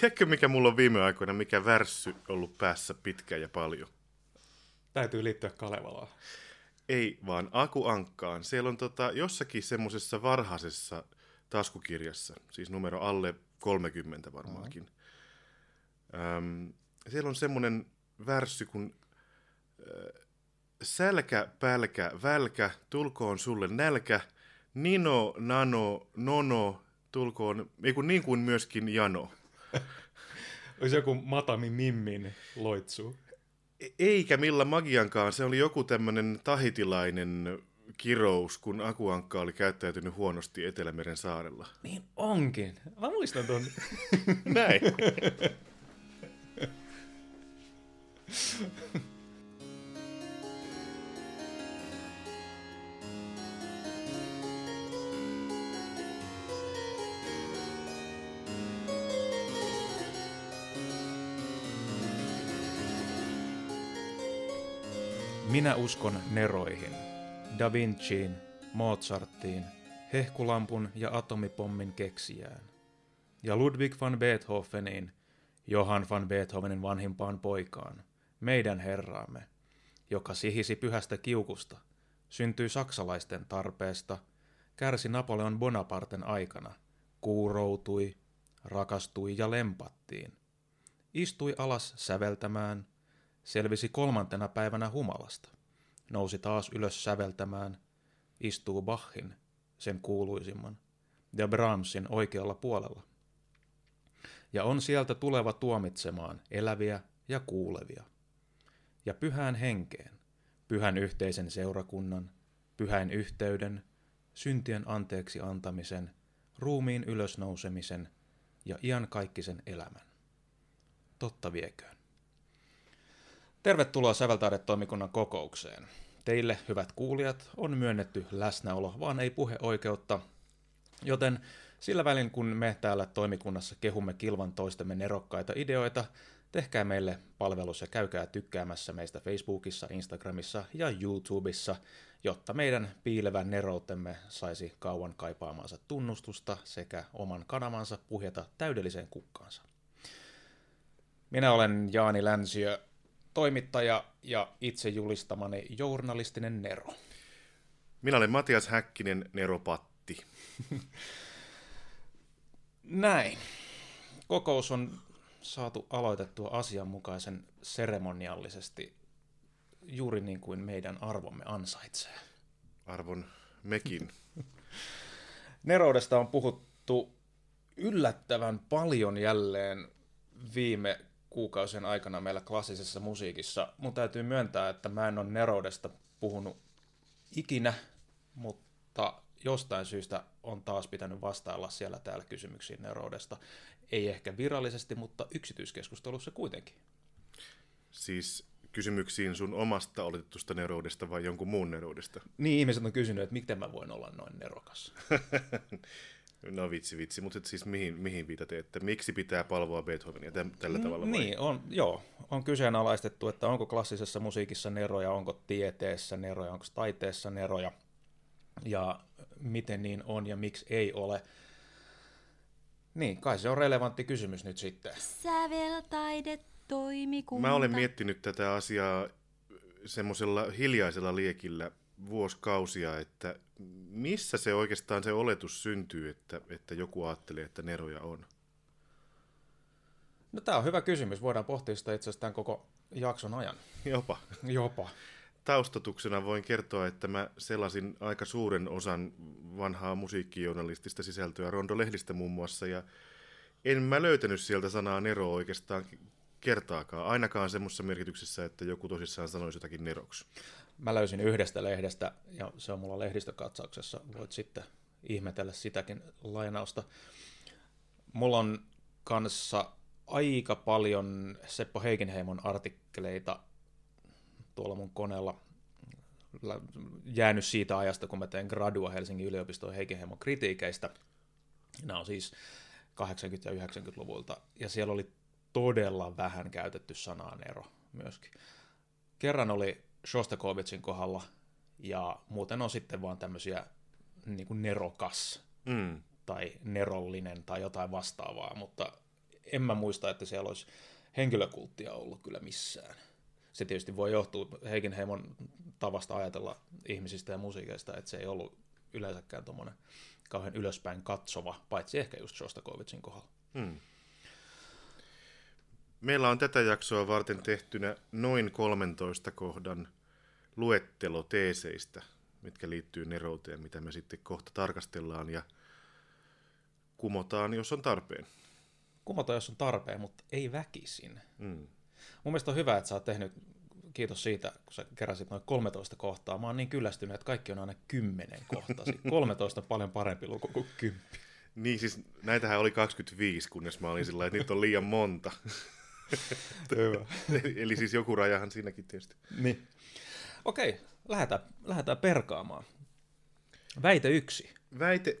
Tiedätkö, mikä mulla on viime aikoina, mikä värssy ollut päässä pitkään ja paljon? Täytyy liittyä Kalevalaan. Ei, vaan Aku Ankkaan. Siellä on jossakin semmoisessa varhaisessa taskukirjassa, siis numero alle 30 varmaankin. Siellä on semmoinen värssy kuin sälkä, pälkä, välkä, tulkoon sulle nälkä, nino, nano, nono, tulkoon, niin kuin myöskin jano. Olisi joku Matami Mimmin loitsu. Eikä millä magiankaan, se oli joku tämmöinen tahitilainen kirous, kun Aku Ankka oli käyttäytynyt huonosti Etelämeren saarella. Niin onkin. Mä muistan ton. Näin. Minä uskon neroihin, Da Vinciin, Mozarttiin, hehkulampun ja atomipommin keksijään, ja Ludwig van Beethoveniin, Johann van Beethovenin vanhimpaan poikaan, meidän herraamme, joka sihisi pyhästä kiukusta, syntyi saksalaisten tarpeesta, kärsi Napoleon Bonaparten aikana, kuuroutui, rakastui ja lempattiin, istui alas säveltämään, selvisi 3. päivänä humalasta, nousi taas ylös säveltämään, istuu Bachin, sen kuuluisimman, ja Brahmsin oikealla puolella. Ja on sieltä tuleva tuomitsemaan eläviä ja kuulevia. Ja pyhään henkeen, pyhän yhteisen seurakunnan, pyhän yhteyden, syntien anteeksi antamisen, ruumiin ylösnousemisen ja iankaikkisen elämän. Totta vieköön. Tervetuloa Säveltaidetoimikunnan kokoukseen. Teille, hyvät kuulijat, on myönnetty läsnäolo, vaan ei puheoikeutta, joten sillä välin kun me täällä toimikunnassa kehumme kilvan toistemme nerokkaita ideoita, tehkää meille palvelus ja käykää tykkäämässä meistä Facebookissa, Instagramissa ja YouTubessa, jotta meidän piilevän neroutemme saisi kauan kaipaamansa tunnustusta sekä oman kanavansa puhjeta täydelliseen kukkaansa. Minä olen Jaani Länsiö, toimittaja ja itse julistamani journalistinen nero. Minä olen Matias Häkkinen, neropatti. Näin. Kokous on saatu aloitettua asianmukaisen seremoniallisesti, juuri niin kuin meidän arvomme ansaitsee. Arvon mekin. Neroudesta on puhuttu yllättävän paljon jälleen viime kuukausien aikana meillä klassisessa musiikissa. Mun täytyy myöntää, että mä en ole neroudesta puhunut ikinä, mutta jostain syystä on taas pitänyt vastailla siellä täällä kysymyksiin neroudesta. Ei ehkä virallisesti, mutta yksityiskeskustelussa kuitenkin. Siis kysymyksiin sun omasta oletetusta neroudesta vai jonkun muun neroudesta? Niin, ihmiset on kysynyt, että miten mä voin olla noin nerokas. No vitsi, mutta siis mihin viitatte, että miksi pitää palvoa Beethovenia tällä tavalla? Vai? Niin, on kyseenalaistettu, että onko klassisessa musiikissa neroja, onko tieteessä neroja, onko taiteessa neroja, ja miten niin on ja miksi ei ole. Niin, kai se on relevantti kysymys nyt sitten. Säveltaidetoimikunta. Mä olen miettinyt tätä asiaa semmoisella hiljaisella liekillä vuosikausia, että missä se oikeastaan se oletus syntyy, että joku ajattelee, että neroja on? No tämä on hyvä kysymys. Voidaan pohtia sitä itse asiassa tämän koko jakson ajan. Jopa. Taustatuksena voin kertoa, että mä selasin aika suuren osan vanhaa musiikkijournalistista sisältöä Rondo-lehdistä muun muassa, ja en mä löytänyt sieltä sanaa nero oikeastaan kertaakaan, ainakaan semmoisessa merkityksessä, että joku tosissaan sanoisi jotakin neroksi. Mä löysin yhdestä lehdestä, ja se on mulla lehdistökatsauksessa, voit sitten ihmetellä sitäkin lainausta. Mulla on kanssa aika paljon Seppo Heikinheimon artikkeleita tuolla mun koneella jäänyt siitä ajasta, kun mä teen gradua Helsingin yliopistoon Heikinheimon kritiikeistä. Nämä on siis 80- ja 90-luvulta, ja siellä oli todella vähän käytetty sanaa nero myöskin. Kerran oli Shostakovichin kohdalla, ja muuten on sitten vaan tämmöisiä niin kuin nerokas tai nerollinen tai jotain vastaavaa, mutta en mä muista, että siellä olisi henkilökulttia ollut kyllä missään. Se tietysti voi johtua Heikinheimon tavasta ajatella ihmisistä ja musiikeista, että se ei ollut yleensäkään tuommoinen kauhean ylöspäin katsova, paitsi ehkä just Shostakovichin kohdalla. Hmm. Meillä on tätä jaksoa varten tehtynä noin 13 kohdan luettelo teeseistä, mitkä liittyy nerouteen, mitä me sitten kohta tarkastellaan ja kumotaan, jos on tarpeen. Kumotaan, jos on tarpeen, mutta ei väkisin. Mm. Mun mielestä on hyvä, että sä oot tehnyt, kiitos siitä, kun sä keräsit noin 13 kohtaa. Mä oon niin kyllästynyt, että kaikki on aina 10 kohtaa. 13 on paljon parempi luku kuin 10. Niin, siis näitähän oli 25, kunnes mä olin sillä, että niitä on liian monta. Hyvä. Eli siis joku rajahan siinäkin tietysti. Niin. Okei, lähdetään perkaamaan. Väite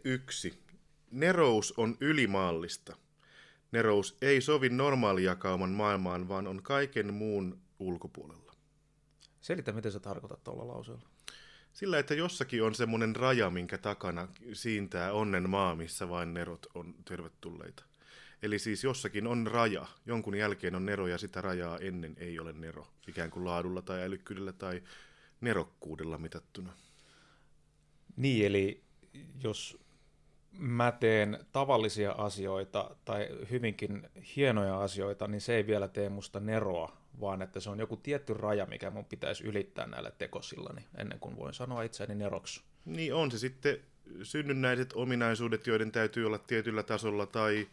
1. Nerous on ylimaallista. Nerous ei sovi normaalijakauman maailmaan, vaan on kaiken muun ulkopuolella. Selitä, miten sä tarkoitat tuolla lauseella. Sillä, että jossakin on semmoinen raja, minkä takana siintää onnen maa, missä vain nerot on tervetulleita. Eli siis jossakin on raja, jonkun jälkeen on nero ja sitä rajaa ennen ei ole nero. Ikään kuin laadulla tai älykkyydellä tai nerokkuudella mitattuna. Niin, eli jos mä teen tavallisia asioita tai hyvinkin hienoja asioita, niin se ei vielä tee musta neroa, vaan että se on joku tietty raja, mikä mun pitäisi ylittää näillä tekosillani ennen kuin voin sanoa itseäni neroksi. Niin on se sitten synnynnäiset ominaisuudet, joiden täytyy olla tietyllä tasolla tai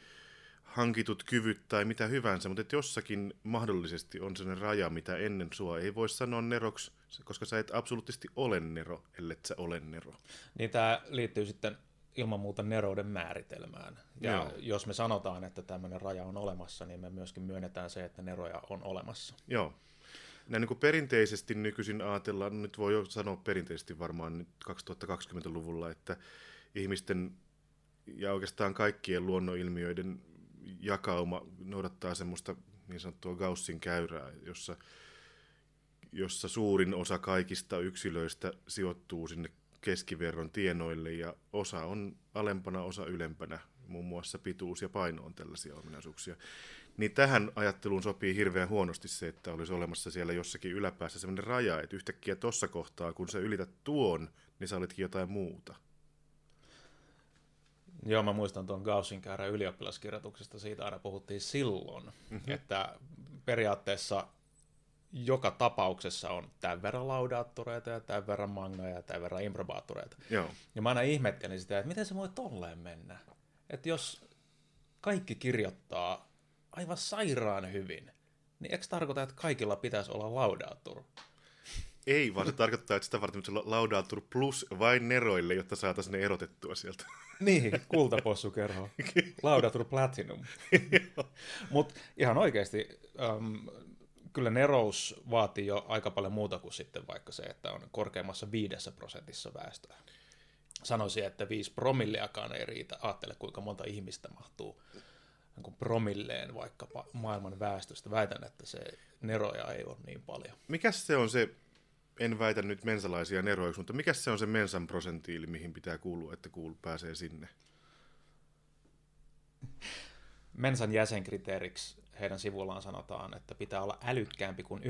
hankitut kyvyt tai mitä hyvänsä, mutta jossakin mahdollisesti on sellainen raja, mitä ennen sua ei voi sanoa neroksi, koska sä et absoluuttisesti ole nero, ellet sä ole nero. Niin tää liittyy sitten ilman muuta nerouden määritelmään. Ja joo. Jos me sanotaan, että tämmöinen raja on olemassa, niin me myöskin myönnetään se, että neroja on olemassa. Joo. Näin niin kuin perinteisesti nykyisin ajatellaan, nyt voi jo sanoa perinteisesti varmaan nyt 2020-luvulla, että ihmisten ja oikeastaan kaikkien luonnonilmiöiden jakauma noudattaa semmoista niin sanottua Gaussin käyrää, jossa suurin osa kaikista yksilöistä sijoittuu sinne keskiverron tienoille ja osa on alempana, osa ylempänä, muun muassa pituus ja paino on tällaisia ominaisuuksia. Niin tähän ajatteluun sopii hirveän huonosti se, että olisi olemassa siellä jossakin yläpäässä sellainen raja, että yhtäkkiä tuossa kohtaa, kun sä ylität tuon, niin sä oletkin jotain muuta. Joo, mä muistan tuon Gaussin käyrän ylioppilaskirjoituksesta, siitä aina puhuttiin silloin, että periaatteessa joka tapauksessa on tämän verran laudaattoreita ja tämän verran magnoja ja tämän verran improbaattoreita. Joo. Ja mä aina ihmettelin sitä, että miten se voi tolleen mennä, että jos kaikki kirjoittaa aivan sairaan hyvin, niin eikö tarkoita, että kaikilla pitäisi olla laudaattori? Ei, vaan se tarkoittaa, että sitä varten laudaattori plus vain neroille, jotta saataisiin ne erotettua sieltä. Niin, kultapossukerho. Laudatur platinum. Mutta ihan oikeasti, kyllä nerous vaatii jo aika paljon muuta kuin sitten vaikka se, että on korkeimmassa 5% väestöä. Sanoisin, että 5 promilleakaan ei riitä. Aattele, kuinka monta ihmistä mahtuu promilleen vaikkapa maailman väestöstä. Väitän, että se neroja ei ole niin paljon. Mikäs se on se? En väitä nyt mensalaisia neroiksi, mutta mikä se on se mensan prosentiili, mihin pitää kuulua, että pääsee sinne? Mensan jäsenkriteeriksi heidän sivuillaan sanotaan, että pitää olla älykkäämpi kuin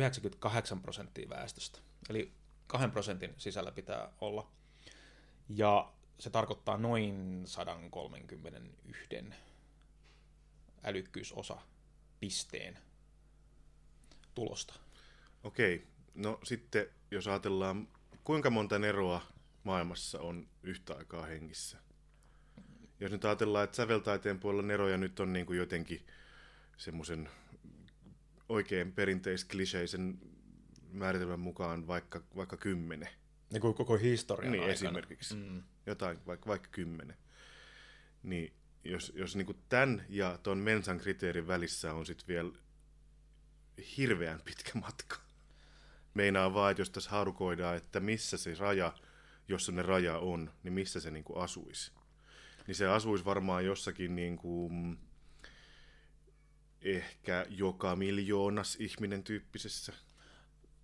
98% väestöstä. Eli 2% sisällä pitää olla. Ja se tarkoittaa noin 131 älykkyysosa pisteen tulosta. Okei. No sitten, jos ajatellaan, kuinka monta neroa maailmassa on yhtä aikaa hengissä? Jos nyt ajatellaan, että säveltaiteen puolella neroja nyt on niin kuin jotenkin semmoisen oikein perinteiskliseisen määritelmän mukaan vaikka 10. Niin kuin koko historian niin, aikana. Esimerkiksi. Jotain, vaikka 10. Niin, jos niin kuin tämän ja tuon mensan kriteerin välissä on sitten vielä hirveän pitkä matka. Meinaa vaan, että jos tässä haarukoidaan, että missä se raja, jos se raja on, niin missä se niinku asuisi. Niin se asuisi varmaan jossakin niinku, ehkä joka miljoonas ihminen tyyppisessä.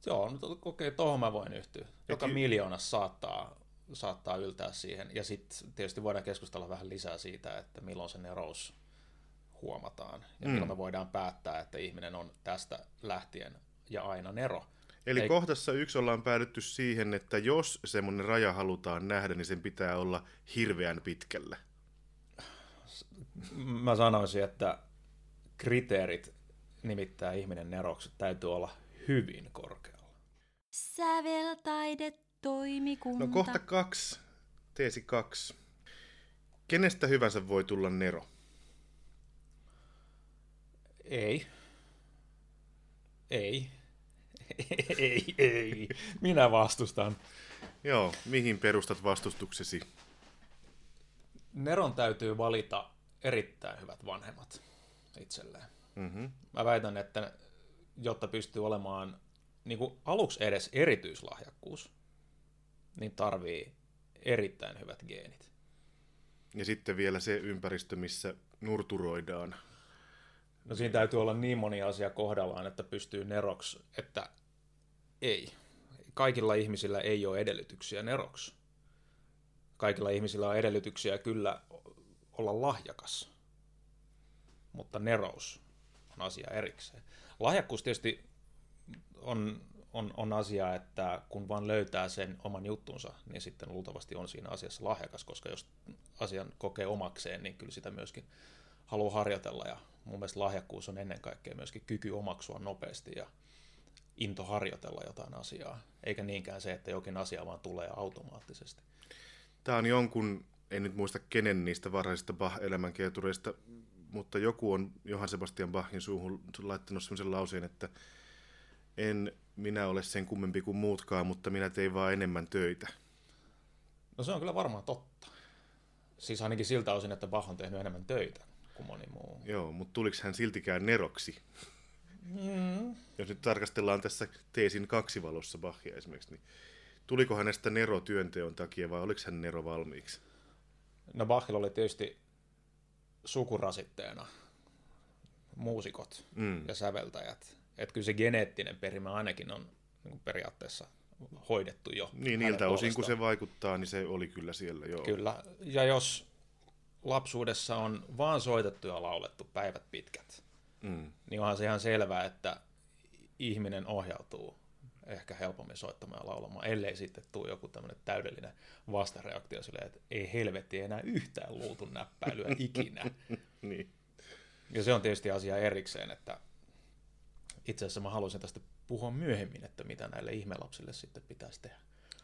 Joo, okei, tuohon mä voin yhtyä. Joka miljoonas saattaa yltää siihen. Ja sitten tietysti voidaan keskustella vähän lisää siitä, että milloin se nerous huomataan, ja miltä voidaan päättää, että ihminen on tästä lähtien ja aina nero. Eli kohdassa yksi ollaan päädytty siihen, että jos semmoinen raja halutaan nähdä, niin sen pitää olla hirveän pitkällä. Mä sanoisin, että kriteerit nimittää ihminen neroksi täytyy olla hyvin korkealla. Säveltaidetoimikunta. No kohta 2, teesi 2. Kenestä hyvänsä voi tulla nero? Ei. Minä vastustan. Joo, mihin perustat vastustuksesi? Neron täytyy valita erittäin hyvät vanhemmat itselleen. Mm-hmm. Mä väitän, että jotta pystyy olemaan niin kuin aluksi edes erityislahjakkuus, niin tarvii erittäin hyvät geenit. Ja sitten vielä se ympäristö, missä nurturoidaan. No siinä täytyy olla niin moni asia kohdallaan, että pystyy neroksi, että ei. Kaikilla ihmisillä ei ole edellytyksiä neroksi. Kaikilla ihmisillä on edellytyksiä kyllä olla lahjakas, mutta nerous on asia erikseen. Lahjakkuus tietysti on asia, että kun vaan löytää sen oman juttunsa, niin sitten luultavasti on siinä asiassa lahjakas, koska jos asian kokee omakseen, niin kyllä sitä myöskin haluaa harjoitella. Ja mun mielestä lahjakkuus on ennen kaikkea myöskin kyky omaksua nopeasti ja into harjoitella jotain asiaa, eikä niinkään se, että jokin asia vaan tulee automaattisesti. Tämä on jonkun, en nyt muista kenen niistä varhaisista Bach-elämänkertureista, mutta joku on Johann Sebastian Bachin suuhun laittanut sellaisen lauseen, että en minä ole sen kummempi kuin muutkaan, mutta minä tein vaan enemmän töitä. No se on kyllä varmaan totta. Siis ainakin siltä osin, että Bach on tehnyt enemmän töitä kuin moni muu. Joo, mutta tuliko hän siltikään neroksi? Jos nyt tarkastellaan tässä teesin 2 valossa Bachia esimerkiksi, niin tuliko hänestä nero työnteon takia vai oliko hän nero valmiiksi? No Bachilla oli tietysti sukurasitteena muusikot ja säveltäjät. Että kyllä se geneettinen perimä ainakin on niin periaatteessa hoidettu jo. Niin, niiltä osin kun se vaikuttaa, niin se oli kyllä siellä jo. Kyllä, ja jos lapsuudessa on vaan soitettu ja laulettu päivät pitkät, niin onhan se ihan selvää, että ihminen ohjautuu ehkä helpommin soittamaan ja laulamaan, ellei sitten tule joku tämmöinen täydellinen vastareaktio silleen, että ei helvetti enää yhtään luultu näppäilyä ikinä. Niin. Ja se on tietysti asia erikseen, että itse asiassa mä haluaisin tästä puhua myöhemmin, että mitä näille ihmelapsille sitten pitäisi tehdä.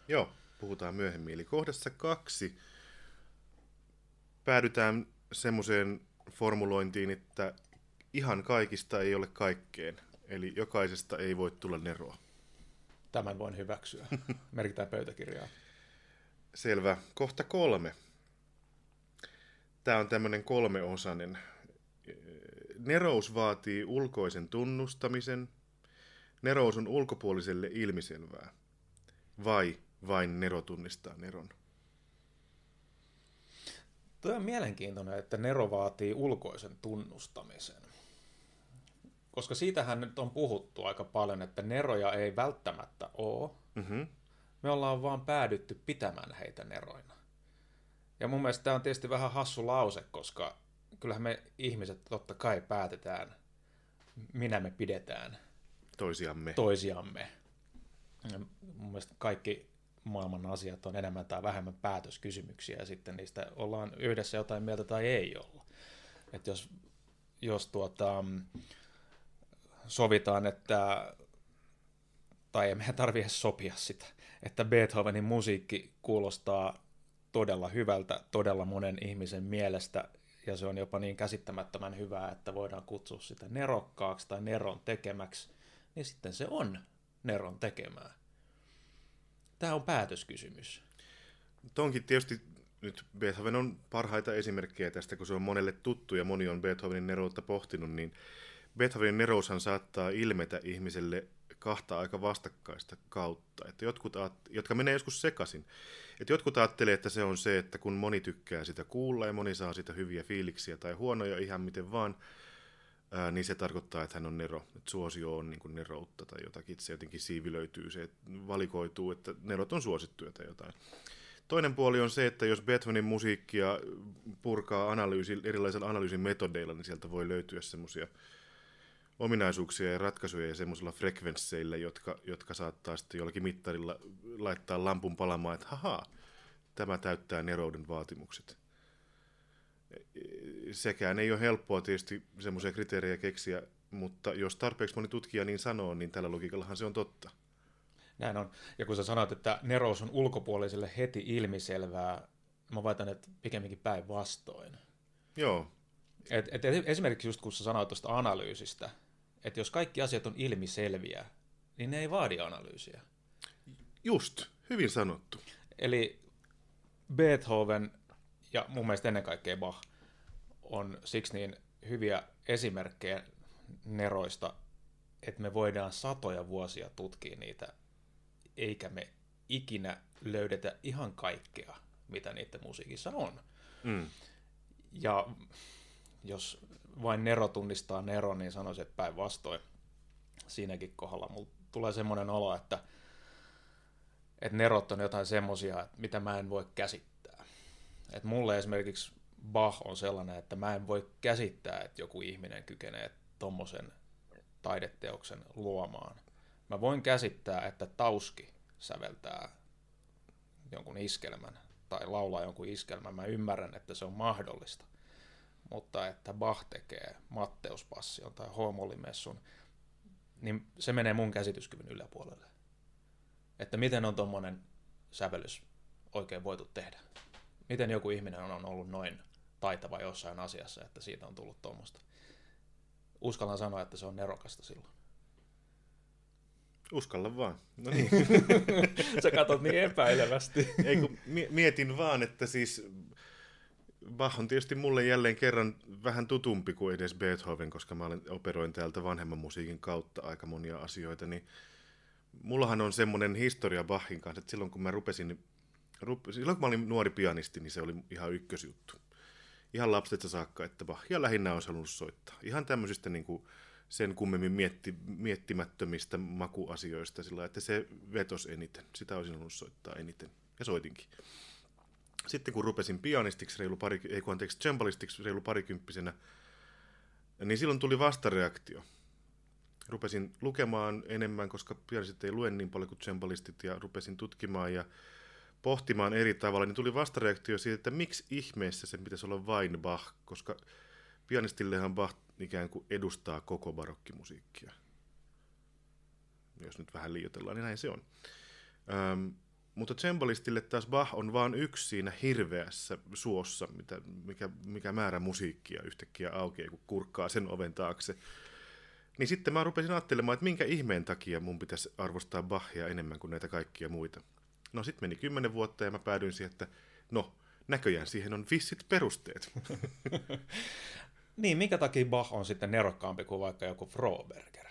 Joo, puhutaan myöhemmin. Eli kohdassa 2 päädytään semmoiseen formulointiin, että ihan kaikista ei ole kaikkeen. Eli jokaisesta ei voi tulla neroa. Tämän voin hyväksyä. Merkitään pöytäkirjaa. Selvä. Kohta 3. Tämä on tämmöinen 3-osainen. Nerous vaatii ulkoisen tunnustamisen. Nerous on ulkopuoliselle ilmiselvää. Vai vain nero tunnistaa neron? Tuo on mielenkiintoinen, että nero vaatii ulkoisen tunnustamisen. Koska siitähän nyt on puhuttu aika paljon, että neroja ei välttämättä ole. Mm-hmm. Me ollaan vaan päädytty pitämään heitä neroina. Ja mun mielestä tämä on tietysti vähän hassu lause, koska kyllähän me ihmiset totta kai päätetään, minä me pidetään toisiamme. Ja mun mielestä kaikki maailman asiat on enemmän tai vähemmän päätöskysymyksiä, ja sitten niistä ollaan yhdessä jotain mieltä tai ei olla. Et jos sovitaan, että, tai ei meidän tarvitse sopia sitä, että Beethovenin musiikki kuulostaa todella hyvältä todella monen ihmisen mielestä, ja se on jopa niin käsittämättömän hyvää, että voidaan kutsua sitä nerokkaaksi tai neron tekemäksi, niin sitten se on neron tekemää. Tämä on päätöskysymys. Onkin tietysti nyt Beethoven on parhaita esimerkkejä tästä, kun se on monelle tuttu ja moni on Beethovenin neroutta pohtinut, niin Beethovenin neroushan saattaa ilmetä ihmiselle kahta aika vastakkaista kautta. Että jotkut, jotka menee joskus sekaisin. Että jotkut ajattelee, että se on se, että kun moni tykkää sitä kuulla ja moni saa sitä hyviä fiiliksiä tai huonoja ihan miten vaan, niin se tarkoittaa, että hän on nero. Että suosio on niin kuin neroutta tai jotakin. Se jotenkin siivilöityy, se valikoituu, että nerot on suosittuja tai jotain. Toinen puoli on se, että jos Beethovenin musiikkia purkaa erilaisilla analyysimetodeilla, niin sieltä voi löytyä semmoisia ominaisuuksia ja ratkaisuja ja semmoisilla frekvensseillä, jotka saattaa sitten jollakin mittarilla laittaa lampun palamaan, että haha, tämä täyttää nerouden vaatimukset. Sekään ei ole helppoa tietysti semmoisia kriteerejä keksiä, mutta jos tarpeeksi moni tutkija niin sanoo, niin tällä logiikallahan se on totta. Näin on. Ja kun sä sanot, että nerous on ulkopuoliselle heti ilmiselvää, mä väitän, että pikemminkin päinvastoin. Joo. Et esimerkiksi just kun sä sanoit tuosta analyysistä, että jos kaikki asiat on ilmiselviä, niin ne ei vaadi analyysiä. Just, hyvin sanottu. Eli Beethoven ja mun mielestä ennen kaikkea Bach on siksi niin hyviä esimerkkejä neroista, että me voidaan satoja vuosia tutkia niitä, eikä me ikinä löydetä ihan kaikkea, mitä niiden musiikissa on. Mm. Ja jos vain nero tunnistaa nero, niin sanoisin, että päinvastoin siinäkin kohdalla. Mulla tulee semmoinen olo, että nerot on jotain semmoisia, mitä mä en voi käsittää. Että mulle esimerkiksi Bach on sellainen, että mä en voi käsittää, että joku ihminen kykenee tommosen taideteoksen luomaan. Mä voin käsittää, että Tauski säveltää jonkun iskelmän tai laulaa jonkun iskelmän. Mä ymmärrän, että se on mahdollista. Mutta että Bach tekee Matteuspassion tai H-mollimessun, niin se menee mun käsityskyvyn yläpuolelle. Että miten on tommonen sävellys oikein voitu tehdä? Miten joku ihminen on ollut noin taitava jossain asiassa, että siitä on tullut tuommoista? Uskallan sanoa, että se on nerokasta silloin. Uskalla vaan. No niin. Sä katsot niin epäilevästi. Ei kun mietin vaan, että siis Bach on tietysti mulle jälleen kerran vähän tutumpi kuin edes Beethoven, koska mä operoin täältä vanhemman musiikin kautta aika monia asioita, niin mullahan on semmoinen historia Bachin kanssa, että silloin kun mä olin nuori pianisti, niin se oli ihan ykkösjuttu. Ihan lapsesta saakka, että Bachia lähinnä on halunnut soittaa. Ihan tämmöisistä niin kuin sen kummemmin miettimättömistä makuasioista, sillä että se vetosi eniten. Sitä olisin halunnut soittaa eniten. Ja soitinkin. Sitten kun rupesin pianistiksi, tsemballistiksi reilu parikymppisenä, niin silloin tuli vastareaktio. Rupesin lukemaan enemmän, koska pianistit ei lue niin paljon kuin tsemballistit, ja rupesin tutkimaan ja pohtimaan eri tavalla, niin tuli vastareaktio siitä, että miksi ihmeessä sen pitäisi olla vain Bach, koska pianistillehan Bach ikään kuin edustaa koko barokkimusiikkia. Jos nyt vähän liioitellaan, niin näin se on. Mutta tsembalistille taas Bach on vain yksi siinä hirveässä suossa, mikä määrä musiikkia yhtäkkiä aukeaa, kun kurkkaa sen oven taakse. Niin sitten mä rupesin ajattelemaan, että minkä ihmeen takia mun pitäisi arvostaa Bachia enemmän kuin näitä kaikkia muita. No sitten meni 10 vuotta ja mä päädyin siihen, että no näköjään siihen on vissit perusteet. Niin, minkä takia Bach on sitten nerokkaampi kuin vaikka joku Froberger?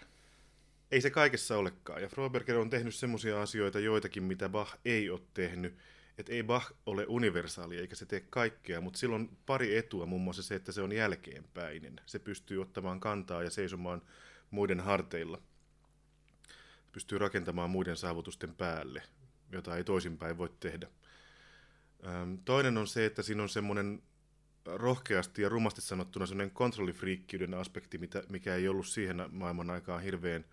Ei se kaikessa olekaan. Ja Froberger on tehnyt semmoisia asioita joitakin, mitä Bach ei ole tehnyt. Että ei Bach ole universaali eikä se tee kaikkea, mutta sillä on pari etua. Muun muassa se, että se on jälkeenpäinen. Se pystyy ottamaan kantaa ja seisomaan muiden harteilla. Se pystyy rakentamaan muiden saavutusten päälle, jota ei toisinpäin voi tehdä. Toinen on se, että siinä on semmoinen rohkeasti ja rumasti sanottuna semmoinen kontrollifriikkiyden aspekti, mikä ei ollut siihen maailman aikaan hirveän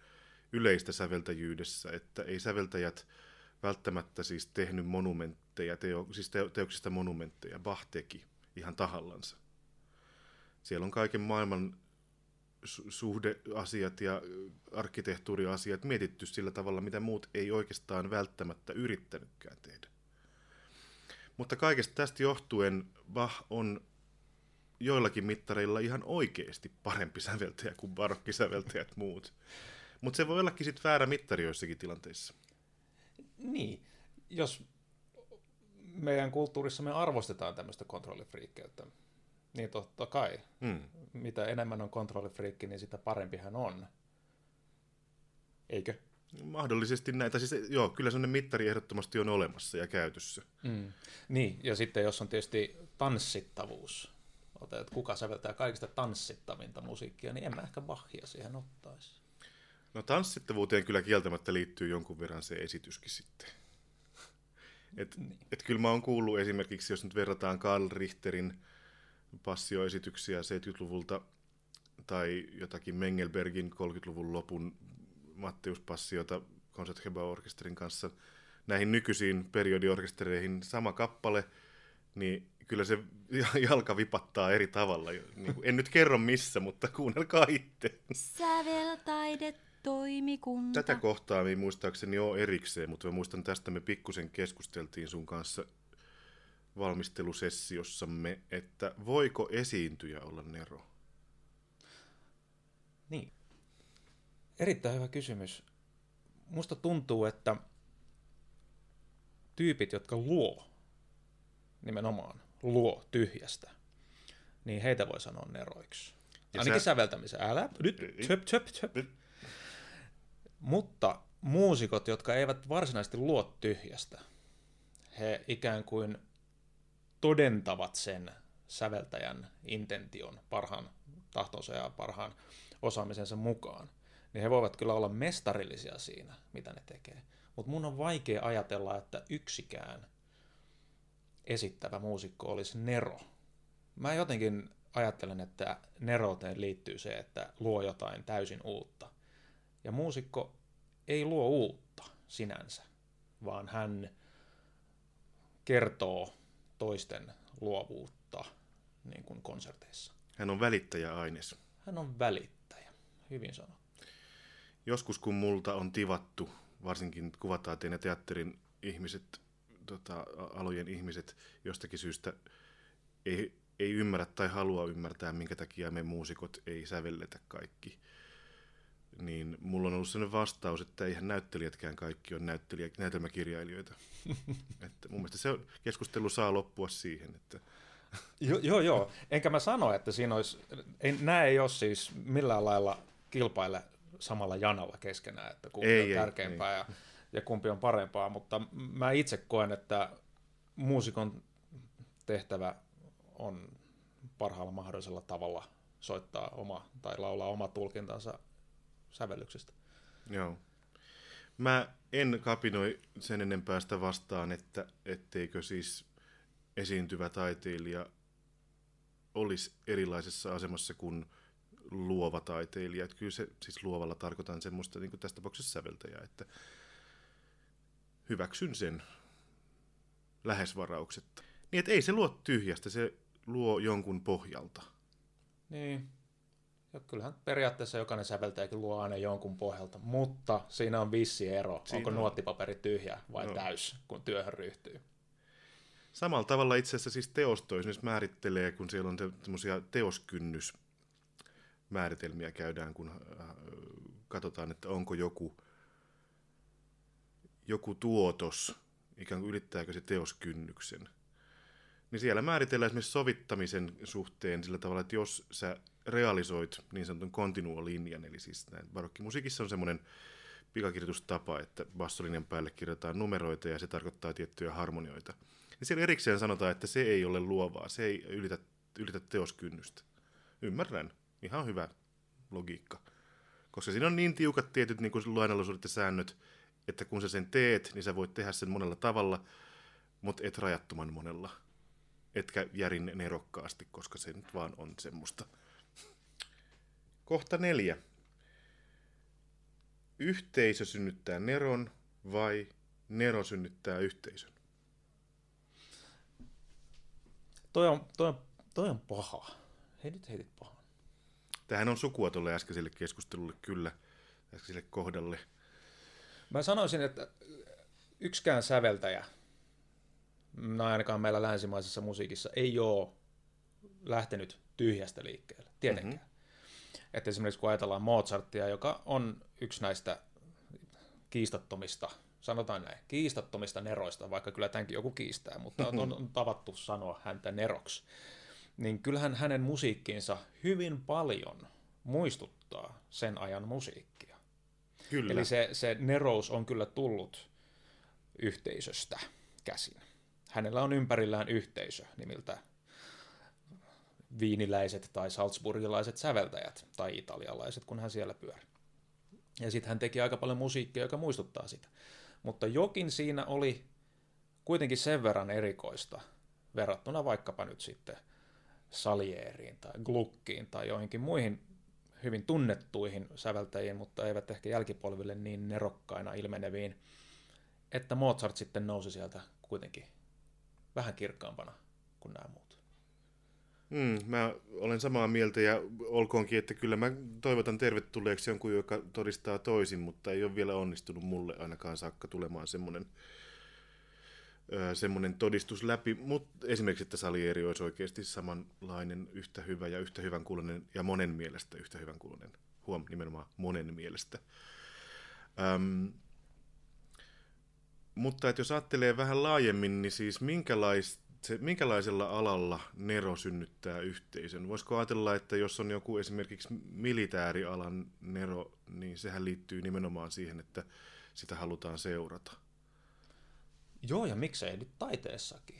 yleistä säveltäjyydessä, että ei säveltäjät välttämättä siis tehnyt monumentteja, teoksista monumentteja. Bach teki ihan tahallansa. Siellä on kaiken maailman suhdeasiat ja arkkitehtuuriasiat mietitty sillä tavalla, mitä muut ei oikeastaan välttämättä yrittänytkään tehdä. Mutta kaikesta tästä johtuen Bach on joillakin mittareilla ihan oikeasti parempi säveltäjä kuin barokkisäveltäjät muut. Mutta se voi ollakin sitten väärä mittari joissakin tilanteissa. Niin, jos meidän kulttuurissa me arvostetaan tämmöistä kontrollifriikkeyttä, niin totta kai. Mm. Mitä enemmän on kontrollifriikki, niin sitä parempi hän on. Eikö? Mahdollisesti näin. Tai siis, joo, kyllä sellainen mittari ehdottomasti on olemassa ja käytössä. Mm. Niin, ja sitten jos on tietysti tanssittavuus, että kuka säveltää kaikista tanssittavinta musiikkia, niin en mä ehkä Bachia siihen ottaisi. No tanssittavuuteen kyllä kieltämättä liittyy jonkun verran se esityskin sitten. Et kyllä mä oon kuullut esimerkiksi, jos nyt verrataan Karl Richterin passioesityksiä 70-luvulta tai jotakin Mengelbergin 30-luvun lopun Matteuspassioita Concertgebouw-orkesterin kanssa näihin nykyisiin periodiorkestereihin sama kappale, niin kyllä se jalka vipattaa eri tavalla. En nyt kerro missä, mutta kuunnelkaa itse. Säveltaidetoimikunta. Tätä kohtaa me ei muistaakseni ole erikseen, mutta mä muistan tästä me pikkusen keskusteltiin sun kanssa valmistelusessiossamme, että voiko esiintyjä olla nero? Niin. Erittäin hyvä kysymys. Musta tuntuu, että tyypit, jotka luo, nimenomaan luo tyhjästä, niin heitä voi sanoa neroiksi. Ainakin säveltämisen. Älä, töp. Mutta muusikot, jotka eivät varsinaisesti luo tyhjästä, he ikään kuin todentavat sen säveltäjän intention parhaan tahtonsa ja parhaan osaamisensa mukaan. Niin he voivat kyllä olla mestarillisia siinä, mitä ne tekee. Mutta mun on vaikea ajatella, että yksikään esittävä muusikko olisi nero. Mä jotenkin ajattelen, että nerouteen liittyy se, että luo jotain täysin uutta. Ja muusikko ei luo uutta sinänsä, vaan hän kertoo toisten luovuutta niin kuin konserteissa. Hän on välittäjäaines. Hän on välittäjä, hyvin sanottu. Joskus kun multa on tivattu, varsinkin kuvataiteen ja teatterin ihmiset, alojen ihmiset jostakin syystä ei ymmärrä tai halua ymmärtää, minkä takia me muusikot ei sävelletä kaikki. Niin mulla on ollut sellainen vastaus, että eihän näyttelijätkään kaikki ole näytelmäkirjailijoita. Että mun mielestä se keskustelu saa loppua siihen. Että joo. Enkä mä sano, että siinä olisi, nämä ei ole siis millään lailla kilpaile samalla janalla keskenään, että kumpi on tärkeämpää ja kumpi on parempaa, mutta mä itse koen, että muusikon tehtävä on parhaalla mahdollisella tavalla soittaa oma tai laulaa oma tulkintansa sävellyksestä. Joo. Mä en kapinoi sen enempää sitä vastaan, että etteikö siis esiintyvä taiteilija olisi erilaisessa asemassa kuin luova taiteilija. Että kyllä se, siis luovalla tarkoitan semmoista, niin kuin tässä tapauksessa säveltäjää, että hyväksyn sen lähes varauksetta. Niin, että ei se luo tyhjästä, se luo jonkun pohjalta. Niin. Ja kyllähän periaatteessa jokainen säveltäjäkin luo aina jonkun pohjalta, mutta siinä on vissi ero, onko nuottipaperi tyhjä vai täys, kun työhön ryhtyy. Samalla tavalla itse asiassa siis teosto esimerkiksi määrittelee, kun siellä on semmoisia teoskynnysmääritelmiä käydään, kun katsotaan, että onko joku tuotos, ikään kuin ylittääkö se teoskynnyksen. Niin siellä määritellään esimerkiksi sovittamisen suhteen sillä tavalla, että jos sä realisoit niin sanotun kontinuolinjan, eli siis näin barokkimusiikissa on semmoinen pikakirjoitustapa, että bassolinjan päälle kirjoitetaan numeroita ja se tarkoittaa tiettyjä harmonioita. Ja siellä erikseen sanotaan, että se ei ole luovaa, se ei ylitä teoskynnystä. Ymmärrän, ihan hyvä logiikka, koska siinä on niin tiukat tietyt niin kuin lainalaisuudet ja säännöt, että kun sä sen teet, niin sä voit tehdä sen monella tavalla, mutta et rajattoman monella. Etkä järin nerokkaasti, koska se nyt vaan on semmoista. Kohta 4. Yhteisö synnyttää neron vai nero synnyttää yhteisön? Toi on paha. Hei, nyt heitit pahan. Tämähän on sukua tuolle äskeiselle keskustelulle kyllä, äskeiselle kohdalle. Mä sanoisin, että yksikään säveltäjä, ainakaan meillä länsimaisessa musiikissa, ei ole lähtenyt tyhjästä liikkeelle, tietenkään. Mm-hmm. Että esimerkiksi kun ajatellaan Mozartia, joka on yksi näistä kiistattomista, sanotaan näin, kiistattomista neroista, vaikka kyllä tämänkin joku kiistää, mutta on tavattu sanoa häntä neroksi, niin kyllähän hänen musiikkiinsa hyvin paljon muistuttaa sen ajan musiikkia. Kyllä. Eli se nerous on kyllä tullut yhteisöstä käsin. Hänellä on ympärillään yhteisö nimeltä viiniläiset tai salzburgilaiset säveltäjät tai italialaiset, kun hän siellä pyöri. Ja sitten hän teki aika paljon musiikkia, joka muistuttaa sitä. Mutta jokin siinä oli kuitenkin sen verran erikoista verrattuna vaikkapa nyt sitten Salieriin tai Gluckiin tai joihinkin muihin hyvin tunnettuihin säveltäjiin, mutta eivät ehkä jälkipolville niin nerokkaina ilmeneviin, että Mozart sitten nousi sieltä kuitenkin vähän kirkkaampana kuin nämä muut. Mä olen samaa mieltä ja olkoonkin, että kyllä mä toivotan tervetulleeksi jonkun, joka todistaa toisin, mutta ei ole vielä onnistunut mulle ainakaan saakka tulemaan semmoinen todistus läpi, mutta esimerkiksi, että Salieri olisi oikeasti samanlainen, yhtä hyvä ja yhtä hyvän kuulonen ja monen mielestä yhtä hyvän kuulonen. Huom, nimenomaan monen mielestä. Mutta että jos ajattelee vähän laajemmin, niin siis minkälaisella alalla nero synnyttää yhteisön? Voisiko ajatella, että jos on joku esimerkiksi militäärialan nero, niin sehän liittyy nimenomaan siihen, että sitä halutaan seurata. Joo, ja miksei nyt taiteessakin?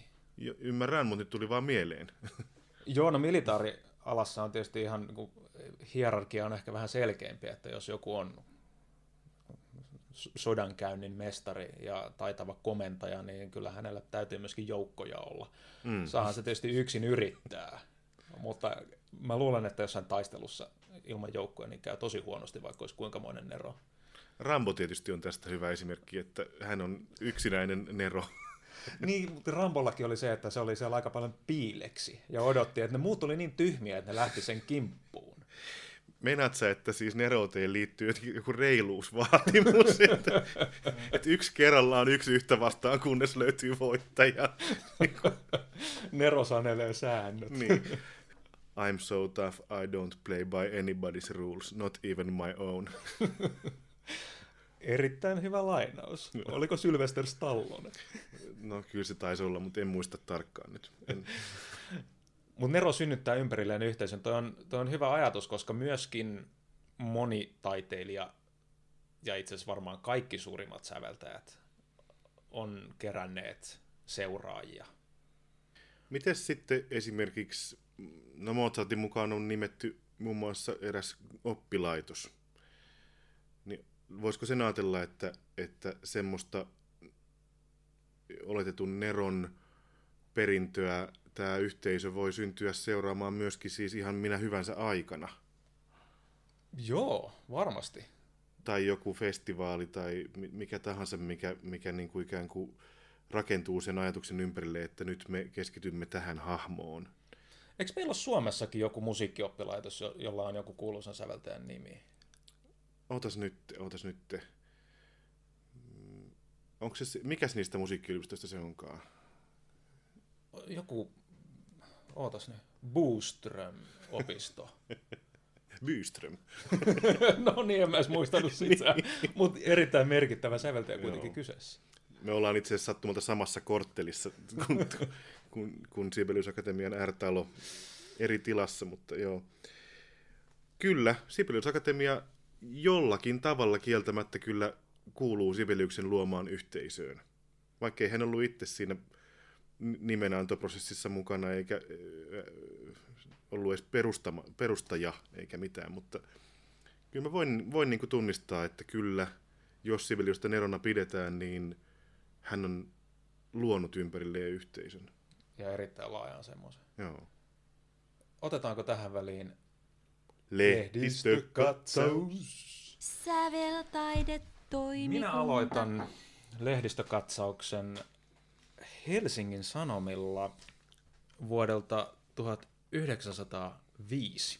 Ymmärrän, mutta nyt tuli vaan mieleen. Joo, no militaarialassa on tietysti ihan, hierarkia on ehkä vähän selkeämpi, että jos joku on sodankäynnin mestari ja taitava komentaja, niin kyllä hänellä täytyy myöskin joukkoja olla. Saahan se tietysti yksin yrittää, mutta mä luulen, että jossain taistelussa ilman joukkoja niin käy tosi huonosti, vaikka olisi kuinkamoinen nero. Rambo tietysti on tästä hyvä esimerkki, että hän on yksinäinen nero. Niin, mutta Rambollakin oli se, että se oli siellä aika paljon piileksi ja odotti, että ne muut oli niin tyhmiä, että ne lähti sen kimppuun. Meinaat sä, että siis nerouteen liittyy joku reiluusvaatimus, että yksi kerrallaan yksi yhtä vastaan, kunnes löytyy voittaja. Nero sanelee säännöt. Niin. I'm so tough, I don't play by anybody's rules, not even my own. Erittäin hyvä lainaus. Oliko Sylvester Stallone? No kyllä se taisi olla, mutta en muista tarkkaan nyt. Mutta nero synnyttää ympärilleen yhteisön. Toi on hyvä ajatus, koska myöskin moni taiteilija ja itse asiassa varmaan kaikki suurimmat säveltäjät on keränneet seuraajia. Mites sitten esimerkiksi, no Mozartin mukaan on nimetty muun muassa eräs oppilaitos. Niin voisiko sen ajatella, että semmoista oletetun neron perintöä tämä yhteisö voi syntyä seuraamaan myöskin siis ihan minä hyvänsä aikana? Joo, varmasti. Tai joku festivaali tai mikä tahansa, mikä niin kuin ikään kuin rakentuu sen ajatuksen ympärille, että nyt me keskitymme tähän hahmoon. Eikö meillä ole Suomessakin joku musiikkioppilaitos, jolla on joku kuuluisan säveltäjän nimi? Ootas nyt. Onko se, mikäs niistä musiikkiyliopistoista se onkaan? Joku, ootas nyt, Byström-opisto. Byström. No niin, en mä edes muistanut sitä, mutta erittäin merkittävä säveltäjä kuitenkin kyseessä. Me ollaan itse asiassa sattumalta samassa korttelissa kun Sibelius Akatemian R-talo eri tilassa, mutta joo. Kyllä, Sibelius Akatemia jollakin tavalla kieltämättä kyllä kuuluu Sibeliuksen luomaan yhteisöön, vaikkei hän ollut itse siinä nimenantoprosessissa mukana, eikä ollut edes perustaja eikä mitään, mutta kyllä mä voin niin kuin tunnistaa, että kyllä, jos Sibeliusta nerona pidetään, niin hän on luonut ympärilleen yhteisön. Ja erittäin laajan semmoisen. Joo. Otetaanko tähän väliin lehdistökatsaus? Säveltaidetoimikunta. Minä aloitan lehdistökatsauksen Helsingin Sanomilla vuodelta 1905.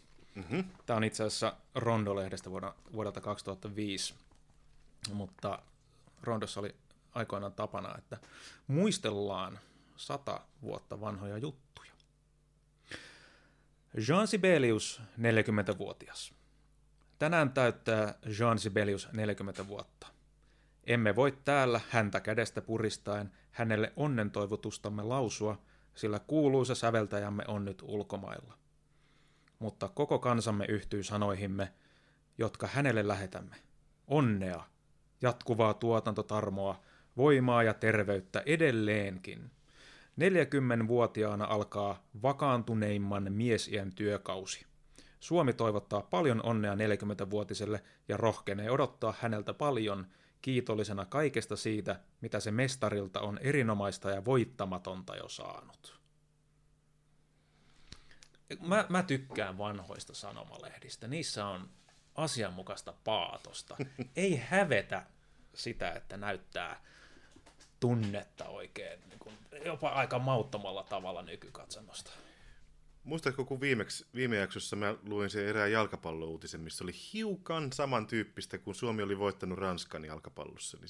Tämä on itse asiassa Rondo-lehdestä vuodelta 2005, mutta Rondossa oli aikoinaan tapana, että muistellaan 100 vuotta vanhoja juttuja. Jean Sibelius, 40-vuotias. Tänään täyttää Jean Sibelius 40 vuotta. Emme voi täällä häntä kädestä puristaen hänelle onnentoivotustamme lausua, sillä kuuluisa säveltäjämme on nyt ulkomailla. Mutta koko kansamme yhtyy sanoihimme, jotka hänelle lähetämme. Onnea, jatkuvaa tuotantotarmoa, voimaa ja terveyttä edelleenkin. 40-vuotiaana alkaa vakaantuneimman miesiän työkausi. Suomi toivottaa paljon onnea 40-vuotiselle ja rohkenee odottaa häneltä paljon, kiitollisena kaikesta siitä, mitä se mestarilta on erinomaista ja voittamatonta jo saanut. Mä tykkään vanhoista sanomalehdistä. Niissä on asianmukaista paatosta. Ei hävetä sitä, että näyttää tunnetta oikein, niin kuin, jopa aika mauttomalla tavalla nykykatsannosta. Muistatko, kun viime jaksossa mä luin sen erään jalkapallo-uutisen, missä oli hiukan samantyyppistä, kun Suomi oli voittanut Ranskan jalkapallossa. Niin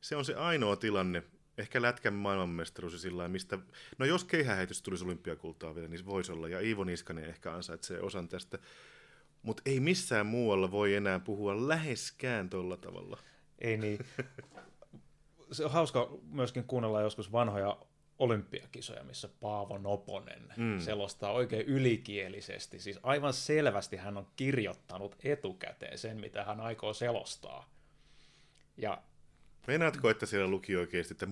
se on se ainoa tilanne, ehkä lätkän maailmanmestaruus ja sillä mistä... No jos keihäheitys tulisi olympiakultaa vielä, niin voisi olla, ja Iivo Niskanen ehkä ansaitsee osan tästä. Mutta ei missään muualla voi enää puhua läheskään tuolla tavalla. Ei niin. Se on hauska myöskin kuunnella joskus vanhoja olympiakisoja, missä Paavo Noponen selostaa oikein ylikielisesti. Siis aivan selvästi hän on kirjoittanut etukäteen sen, mitä hän aikoo selostaa. Ja... Meinaatko, että siellä luki oikeasti, että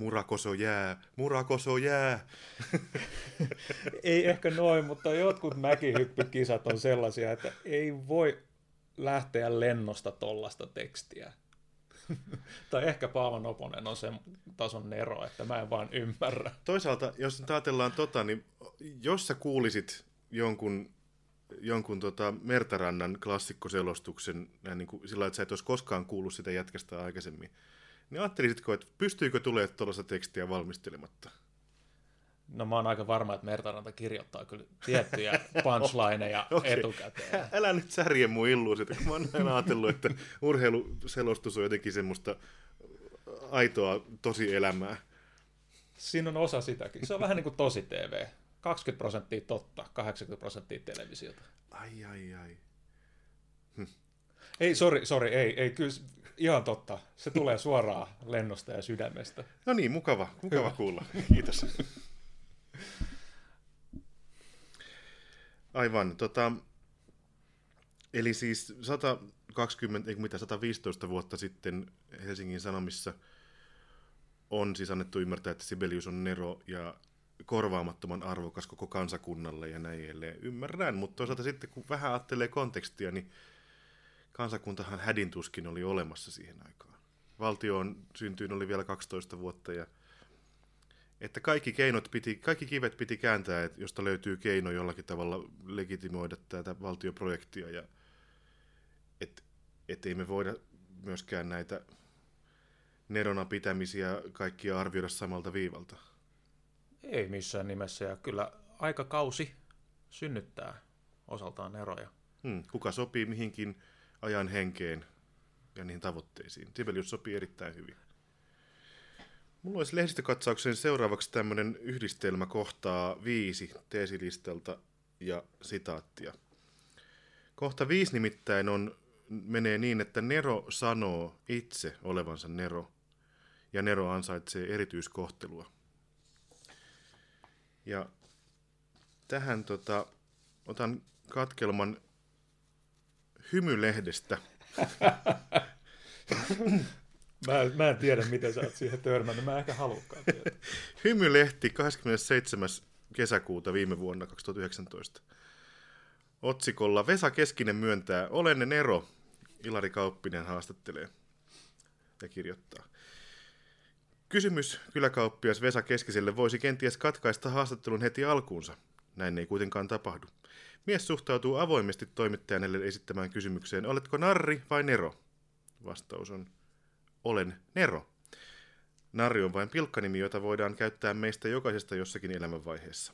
murakoso jää? Ei ehkä noin, mutta jotkut mäkihyppykisat on sellaisia, että ei voi lähteä lennosta tollasta tekstiä. Tai ehkä Paavo Noponen on sen tason nero, että mä en vaan ymmärrä. Toisaalta, jos ajatellaan niin jos sä kuulisit jonkun Mertarannan klassikkoselostuksen, niin kuin sillä, että sä et olisi koskaan kuullut sitä jätkästä aikaisemmin, niin ajattelisitko, että pystyykö tulemaan tuollaista tekstiä valmistelematta? No mä oon aika varma, että Mertaranta kirjoittaa kyllä tiettyjä punchlineja etukäteen. Älä nyt särje mun illuusit, kun mä oon aina ajatellut, että urheiluselostus on jotenkin semmoista aitoa tosielämää. Siinä on osa sitäkin. Se on vähän niin kuin tosi TV. 20% totta, 80% televisiota. Ai. Ei, sori, ei, kyllä ihan totta. Se tulee suoraan lennosta ja sydämestä. No niin, mukava hyvä kuulla. Kiitos. Aivan, eli siis 115 vuotta sitten Helsingin Sanomissa on siis annettu ymmärtää, että Sibelius on nero ja korvaamattoman arvokas koko kansakunnalle ja näin edelleen. Ymmärrän, mutta toisaalta sitten kun vähän ajattelee kontekstia, niin kansakuntahan hädintuskin oli olemassa siihen aikaan. Valtioon syntyyn oli vielä 12 vuotta ja että kaikki kivet piti kääntää, että josta löytyy keino jollakin tavalla legitimoida tätä valtioprojektia. Ja et ei me voida myöskään näitä nerona pitämisiä kaikkia arvioida samalta viivalta. Ei missään nimessä, ja kyllä aikakausi synnyttää osaltaan eroja. Kuka sopii mihinkin ajan henkeen ja niihin tavoitteisiin. Sibelius sopii erittäin hyvin. Mulla olisi lehdistökatsauksen seuraavaksi tämmöinen yhdistelmä kohtaa 5 teesilistalta ja sitaattia. Kohta 5 nimittäin menee niin, että nero sanoo itse olevansa nero, ja nero ansaitsee erityiskohtelua. Ja tähän otan katkelman Hymy-lehdestä. Mä en tiedä, miten sä oot siihen törmännyt. Mä en ehkä halukaan tietää. Hymy-lehti 27. kesäkuuta viime vuonna 2019. Otsikolla Vesa Keskinen myöntää, olen nero. Ilari Kauppinen haastattelee ja kirjoittaa. Kysymys kyläkauppias Vesa Keskiselle voisi kenties katkaista haastattelun heti alkuunsa. Näin ei kuitenkaan tapahdu. Mies suhtautuu avoimesti toimittajan hänelle esittämään kysymykseen, oletko narri vai nero? Vastaus on, olen nero. Narri on vain pilkkanimi, jota voidaan käyttää meistä jokaisesta jossakin elämänvaiheessa.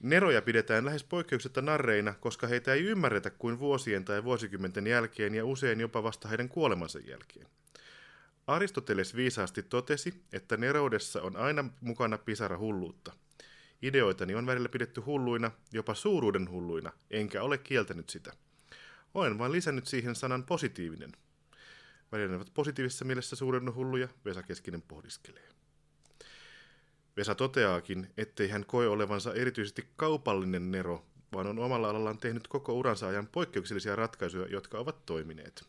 Neroja pidetään lähes poikkeuksetta narreina, koska heitä ei ymmärretä kuin vuosien tai vuosikymmenten jälkeen ja usein jopa vasta heidän kuolemansa jälkeen. Aristoteles viisaasti totesi, että neroudessa on aina mukana pisara hulluutta. Ideoitani on välillä pidetty hulluina, jopa suuruuden hulluina, enkä ole kieltänyt sitä. Olen vain lisännyt siihen sanan positiivinen. Välillä ne ovat positiivisessa mielessä suuruuden hulluja, Vesa Keskinen pohdiskelee. Vesa toteaakin, ettei hän koe olevansa erityisesti kaupallinen nero, vaan on omalla alallaan tehnyt koko uransa ajan poikkeuksellisia ratkaisuja, jotka ovat toimineet.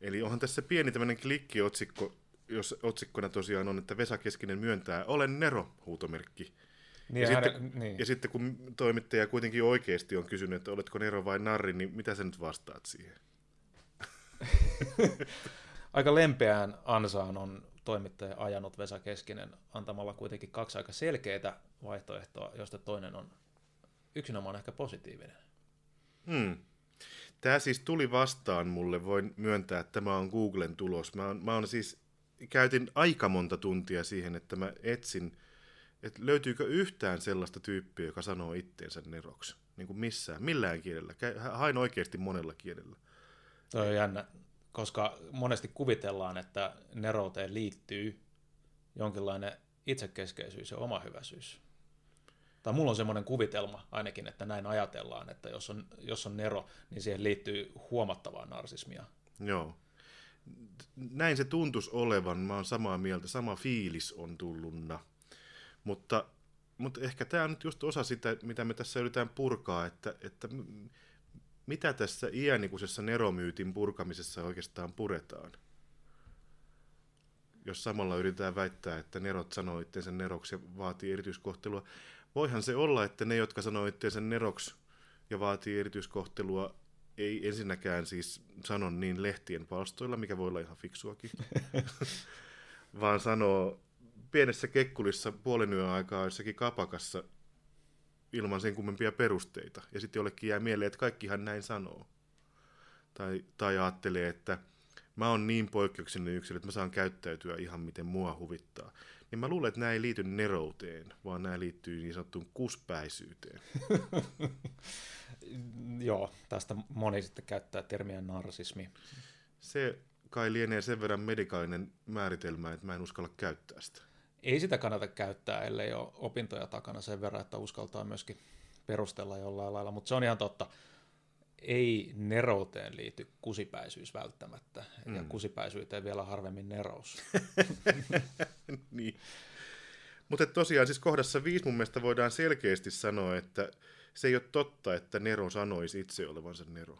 Eli onhan tässä pieni tämmöinen klikkiotsikko, jos otsikkona tosiaan on, että Vesa Keskinen myöntää, olen nero, huutomerkki. Niin ja sitten kun toimittaja kuitenkin oikeasti on kysynyt, että oletko nero vai narri, niin mitä sä nyt vastaat siihen? Aika lempeään ansaan on toimittaja ajanut Vesa Keskinen antamalla kuitenkin kaksi aika selkeää vaihtoehtoa, josta toinen on yksinomaan ehkä positiivinen. Hmm. Tämä siis tuli vastaan mulle, voin myöntää, että tämä on Googlen tulos. Mä siis käytin aika monta tuntia siihen, että mä etsin, että löytyykö yhtään sellaista tyyppiä, joka sanoo itteensä neroksi. Niin kuin missään, millään kielellä. Hain oikeasti monella kielellä. Toi on jännä, koska monesti kuvitellaan, että nerouteen liittyy jonkinlainen itsekeskeisyys ja omahyväisyys. Tai mulla on semmoinen kuvitelma ainakin, että näin ajatellaan, että jos on nero, niin siihen liittyy huomattavaa narsismia. Joo. Näin se tuntuisi olevan. Mä oon samaa mieltä. Sama fiilis on tulluna. Mutta ehkä tämä on nyt just osa sitä, mitä me tässä yritetään purkaa, että mitä tässä iänikuisessa neromyytin purkamisessa oikeastaan puretaan. Jos samalla yritetään väittää, että nerot sanoo itseensä neroksi ja vaatii erityiskohtelua. Voihan se olla, että ne, jotka sanoo itseensä neroksi ja vaatii erityiskohtelua, ei ensinnäkään siis sano niin lehtien palstoilla, mikä voi olla ihan fiksuakin, vaan sanoo pienessä kekkulissa puolen yön aikaa jossakin kapakassa ilman sen kummempia perusteita. Ja sitten jollekin jää mieleen, että kaikkihan näin sanoo. Tai ajattelee, että mä oon niin poikkeuksellinen yksilö, että mä saan käyttäytyä ihan miten mua huvittaa. Niin mä luulen, että nämä ei liity nerouteen, vaan nämä liittyy niin sanottuun kuspäisyyteen. Joo, tästä moni sitten käyttää termiä narsismi. Se kai lienee sen verran medikainen määritelmä, että mä en uskalla käyttää sitä. Ei sitä kannata käyttää, ellei ole opintoja takana sen verran, että uskaltaa myöskin perustella jollain lailla. Mutta se on ihan totta. Ei nerouteen liity kusipäisyys välttämättä, ja kusipäisyyteen vielä harvemmin nerous. Niin. Mutta tosiaan siis kohdassa 5 mun mielestä voidaan selkeästi sanoa, että se ei ole totta, että nero sanoisi itse olevansa nero.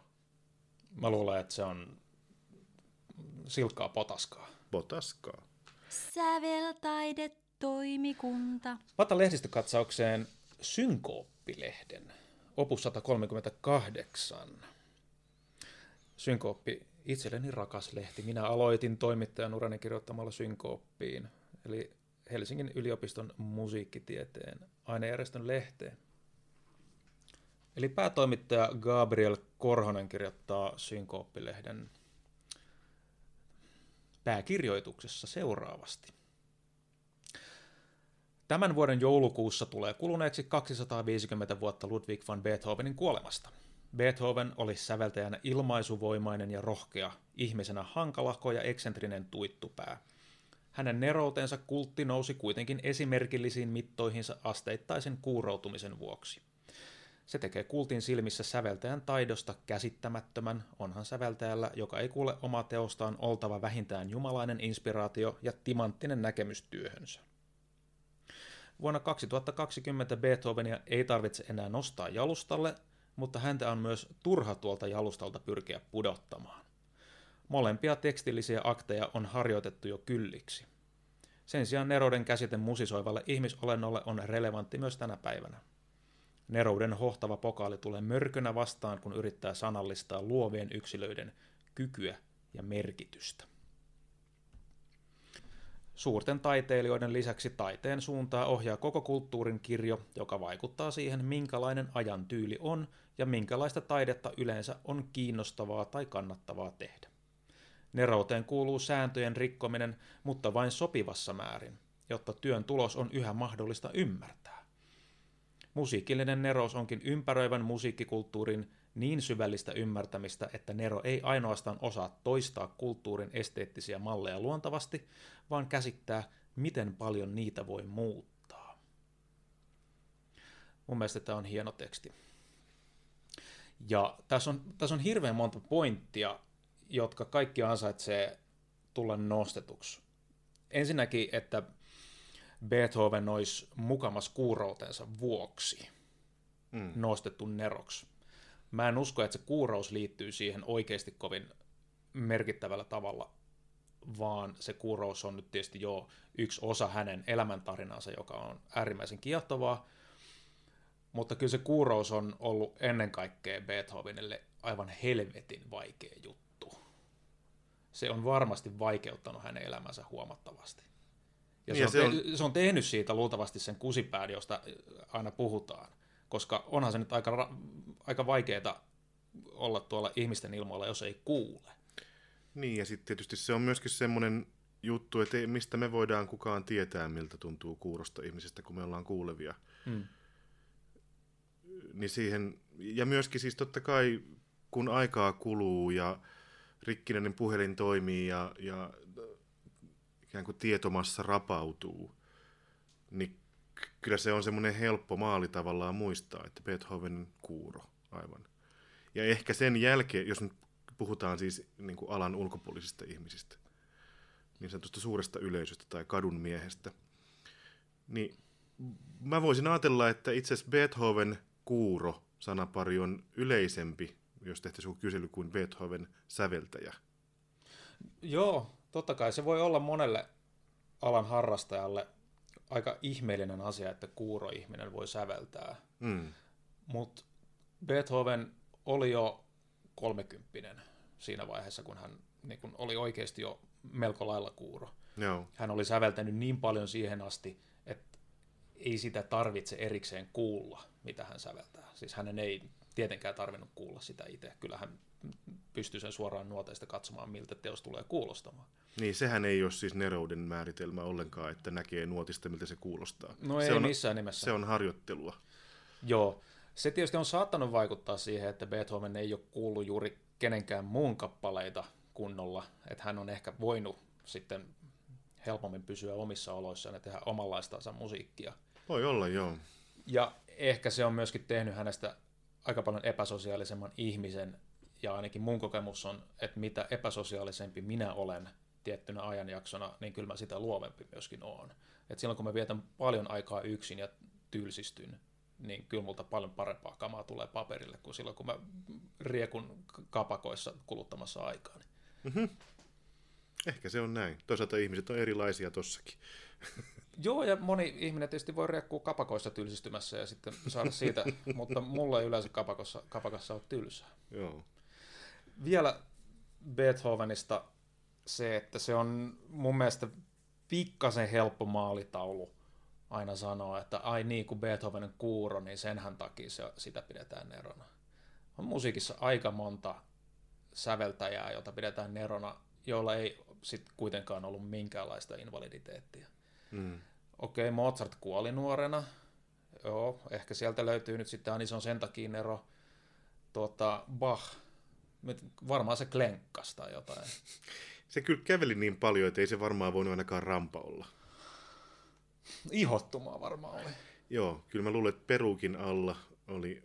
Mä luulen, että se on silkkaa potaskaa. Potaskaa. Säveltaidetoimikunta. Vata lehdistökatsaukseen synkooppilehden. Opus 138. Synkooppi, itselleni rakas lehti. Minä aloitin toimittajan urani kirjoittamalla synkooppiin, eli Helsingin yliopiston musiikkitieteen ainejärjestön lehteen. Eli päätoimittaja Gabriel Korhonen kirjoittaa synkooppilehden pääkirjoituksessa seuraavasti. Tämän vuoden joulukuussa tulee kuluneeksi 250 vuotta Ludwig van Beethovenin kuolemasta. Beethoven oli säveltäjänä ilmaisuvoimainen ja rohkea, ihmisenä hankalahko ja eksentrinen tuittupää. Hänen neroutensa kultti nousi kuitenkin esimerkillisiin mittoihinsa asteittaisen kuuroutumisen vuoksi. Se tekee kultin silmissä säveltäjän taidosta käsittämättömän, onhan säveltäjällä, joka ei kuule omaa teostaan, oltava vähintään jumalainen inspiraatio ja timanttinen näkemys työhönsä. Vuonna 2020 Beethovenia ei tarvitse enää nostaa jalustalle, mutta häntä on myös turha tuolta jalustalta pyrkiä pudottamaan. Molempia tekstillisiä akteja on harjoitettu jo kylliksi. Sen sijaan nerouden käsite musisoivalle ihmisolennolle on relevantti myös tänä päivänä. Nerouden hohtava pokaali tulee mörkönä vastaan, kun yrittää sanallistaa luovien yksilöiden kykyä ja merkitystä. Suurten taiteilijoiden lisäksi taiteen suuntaa ohjaa koko kulttuurin kirjo, joka vaikuttaa siihen, minkälainen ajan tyyli on ja minkälaista taidetta yleensä on kiinnostavaa tai kannattavaa tehdä. Nerouteen kuuluu sääntöjen rikkominen, mutta vain sopivassa määrin, jotta työn tulos on yhä mahdollista ymmärtää. Musiikillinen nerous onkin ympäröivän musiikkikulttuurin niin syvällistä ymmärtämistä, että nero ei ainoastaan osaa toistaa kulttuurin esteettisiä malleja luontavasti, vaan käsittää, miten paljon niitä voi muuttaa. Mun mielestä tämä on hieno teksti. Ja tässä on hirveän monta pointtia, jotka kaikki ansaitsee tulla nostetuksi. Ensinnäkin, että Beethoven olisi mukamas kuuroutensa vuoksi nostettu neroksi. Mä en usko, että se kuurous liittyy siihen oikeasti kovin merkittävällä tavalla, vaan se kuurous on nyt tietysti jo yksi osa hänen elämäntarinansa, joka on äärimmäisen kiehtovaa, mutta kyllä se kuurous on ollut ennen kaikkea Beethovenille aivan helvetin vaikea juttu. se on varmasti vaikeuttanut hänen elämänsä huomattavasti. Ja se on tehnyt siitä luultavasti sen kusipään, josta aina puhutaan, koska onhan se nyt aika vaikeaa olla tuolla ihmisten ilmoilla, jos ei kuule. Niin, ja sitten tietysti se on myöskin semmoinen juttu, että mistä me voidaan kukaan tietää, miltä tuntuu kuurosta ihmisestä, kun me ollaan kuulevia. Mm. Niin siihen, ja myöskin siis totta kai, kun aikaa kuluu ja rikkinäinen puhelin toimii ja ikään kuin tietomassa rapautuu, niin kyllä se on semmoinen helppo maali tavallaan muistaa, että Beethoven kuuro aivan. Ja ehkä sen jälkeen, jos nyt puhutaan siis niin kuin alan ulkopuolisista ihmisistä, niin sanotusta suuresta yleisöstä tai kadun miehestä, niin mä voisin ajatella, että itse asiassa Beethoven kuuro sanapari on yleisempi, jos tehtäisiin joku kysely, kuin Beethoven säveltäjä. Joo, totta kai se voi olla monelle alan harrastajalle aika ihmeellinen asia, että kuuroihminen voi säveltää. Mm. Mutta Beethoven oli jo 30 siinä vaiheessa, kun hän niin kun oli oikeasti jo melko lailla kuuro. No. Hän oli säveltänyt niin paljon siihen asti, että ei sitä tarvitse erikseen kuulla, mitä hän säveltää. Siis hänen ei tietenkään tarvinnut kuulla sitä itse. Kyllähän pystyy sen suoraan nuoteista katsomaan, miltä teos tulee kuulostamaan. Niin, sehän ei ole siis nerouden määritelmä ollenkaan, että näkee nuotista, miltä se kuulostaa. No se ei on, missään nimessä. Se on harjoittelua. Joo. Se tietysti on saattanut vaikuttaa siihen, että Beethoven ei ole kuullut juuri kenenkään muun kappaleita kunnolla, että hän on ehkä voinut sitten helpommin pysyä omissa oloissaan ja tehdä omanlaistansa musiikkia. Voi olla, joo. Ja ehkä se on myöskin tehnyt hänestä aika paljon epäsosiaalisemman ihmisen, ja ainakin mun kokemus on, että mitä epäsosiaalisempi minä olen tiettynä ajanjaksona, niin kyllä mä sitä luovempi myöskin oon. Et silloin kun mä vietän paljon aikaa yksin ja tylsistyn, niin kyllä multa paljon parempaa kamaa tulee paperille kuin silloin, kun mä riekun kapakoissa kuluttamassa aikaani. Mm-hmm. Ehkä se on näin. Toisaalta ihmiset on erilaisia tossakin. Joo, ja moni ihminen tietysti voi riekkua kapakoissa tylsistymässä ja sitten saada siitä, mutta mulla ei yleensä kapakassa ole tylsää. Joo. Vielä Beethovenista se, että se on mun mielestä pikkasen helppo maalitaulu aina sanoa, että ai niin kuin Beethovenin kuuro, niin senhän takia sitä pidetään nerona. On musiikissa aika monta säveltäjää, jota pidetään nerona, joilla ei sit kuitenkaan ollut minkäänlaista invaliditeettia. Mm. Okei, Mozart kuoli nuorena. Joo, ehkä sieltä löytyy nyt sitten Anison sen takia nero. Bach, varmaan se klenkkas tai jotain. Se kyllä käveli niin paljon, että ei se varmaan voinut ainakaan rampa olla. Ihottumaa varmaan oli. Joo, kyllä mä luulen, että peruukin alla oli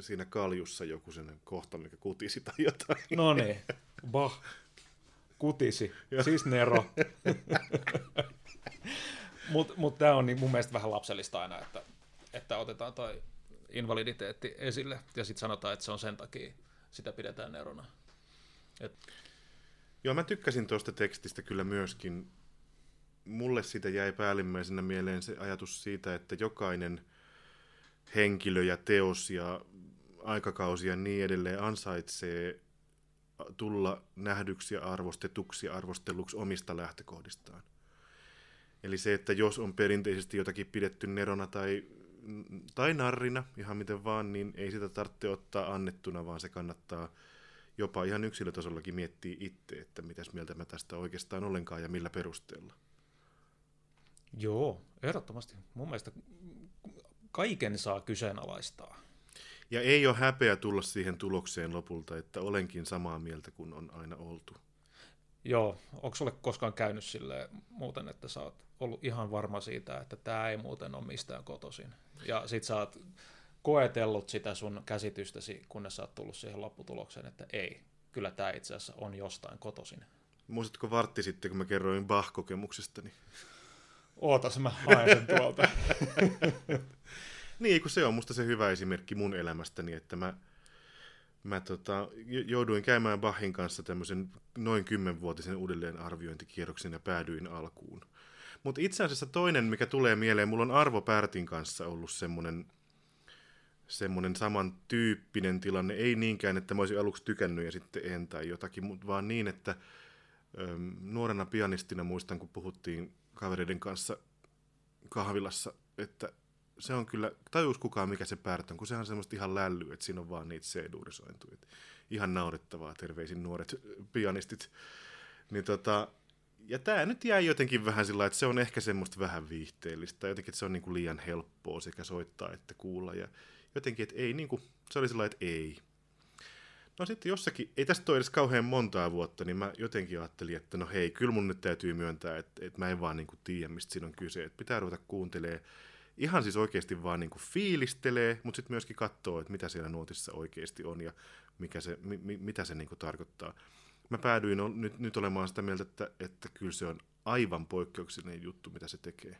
siinä kaljussa joku sen kohta, mikä kutisi tai jotain. No niin, Bach kutisi, siis nero. Mut tää on niin mun mielestä vähän lapsellista aina, että otetaan toi invaliditeetti esille ja sitten sanotaan, että se on sen takia, sitä pidetään nerona. Joo, mä tykkäsin tuosta tekstistä kyllä myöskin. Mulle siitä jäi päällimmäisenä mieleen se ajatus siitä, että jokainen henkilö ja teos ja aikakausi ja niin edelleen ansaitsee tulla nähdyksi ja arvostetuksi arvostelluksi omista lähtökohdistaan. Eli se, että jos on perinteisesti jotakin pidetty nerona tai narrina, ihan miten vaan, niin ei sitä tarvitse ottaa annettuna, vaan se kannattaa jopa ihan yksilötasollakin miettiä itse, että mitäs mieltä mä tästä oikeastaan ollenkaan ja millä perusteella. Joo, ehdottomasti. Mun mielestä kaiken saa kyseenalaistaa. Ja ei ole häpeä tulla siihen tulokseen lopulta, että olenkin samaa mieltä kuin on aina oltu. Joo, onko sulle koskaan käynyt silleen muuten, että sä oot ollut ihan varma siitä, että tää ei muuten ole mistään kotoisin. Ja sit sä oot koetellut sitä sun käsitystäsi, kunnes sä oot tullut siihen lopputulokseen, että ei, kyllä tää itse asiassa on jostain kotoisin. Muistatko vartti sitten, kun mä kerroin Bach-kokemuksestani? Ootas, mä haen sen tuolta. Niin, kun se on musta se hyvä esimerkki mun elämästäni, että mä jouduin käymään Bachin kanssa tämmöisen noin 10-vuotisen uudelleenarviointikierroksen ja päädyin alkuun. Mutta itse asiassa toinen, mikä tulee mieleen, mulla on Arvo Pärtin kanssa ollut semmoinen semmoinen samantyyppinen tilanne, ei niinkään, että mä olisin aluksi tykännyt ja sitten en tai jotakin, vaan niin, että nuorena pianistina muistan, kun puhuttiin kavereiden kanssa kahvilassa, että se on kyllä, tajus kukaan mikä se Pärt on, kun sehän on semmoista ihan lällyä, että siinä on vaan niitä C-duurisointuja. Ihan naurettavaa, terveisin nuoret pianistit. Niin ja tämä nyt jäi jotenkin vähän sillä, että se on ehkä semmoista vähän viihteellistä, jotenkin että se on niinku liian helppoa sekä soittaa että kuulla ja jotenkin, että ei niinku, se oli sillä että ei. No sitten jossakin, ei tästä ole edes kauhean montaa vuotta, niin mä jotenkin ajattelin, että no hei, kyllä mun nyt täytyy myöntää, että mä en vaan niinku tiedä, mistä siinä on kyse, että pitää ruveta kuuntelemaan. Ihan siis oikeasti vaan niinku fiilistelee, mutta sitten myöskin katsoo, että mitä siellä nuotissa oikeasti on ja mikä se, mitä se niinku tarkoittaa. Mä päädyin nyt olemaan sitä mieltä, että kyllä se on aivan poikkeuksellinen juttu, mitä se tekee.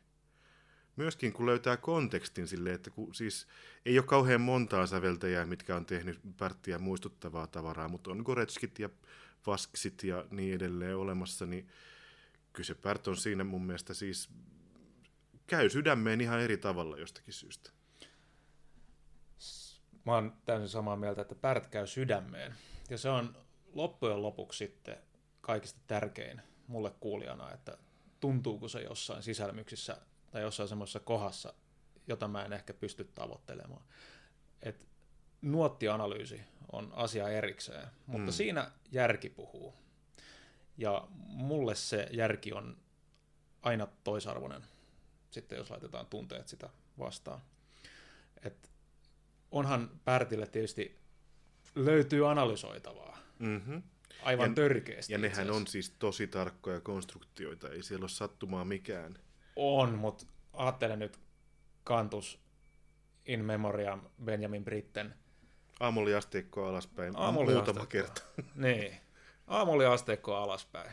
Myöskin kun löytää kontekstin silleen, että kun siis ei ole kauhean montaa säveltäjää, mitkä on tehnyt Pärttiä muistuttavaa tavaraa, mutta on Goretskit ja Vasksit ja niin edelleen olemassa, niin kyllä se Pärt on siinä mun mielestä siis käy sydämeen ihan eri tavalla jostakin syystä. Mä oon täysin samaa mieltä, että Pärt käy sydämeen. Ja se on loppujen lopuksi sitten kaikista tärkein mulle kuulijana, että tuntuuko se jossain sisälmyksissä tai jossain semmoisessa kohdassa, jota mä en ehkä pysty tavoittelemaan. Et nuottianalyysi on asia erikseen, mutta siinä järki puhuu. Ja mulle se järki on aina toisarvoinen, sitten jos laitetaan tunteet sitä vastaan. Et onhan Pärtille tietysti löytyy analysoitavaa. Mm-hmm. Aivan törkeästi. Ja nehän on siis tosi tarkkoja konstruktioita, ei siellä ole sattumaa mikään. On, mutta ajattelen nyt Cantus in Memoriam Benjamin Britten. Aamolliasteikkoa alaspäin, muutama kerta. Niin, aamolliasteikkoa alaspäin.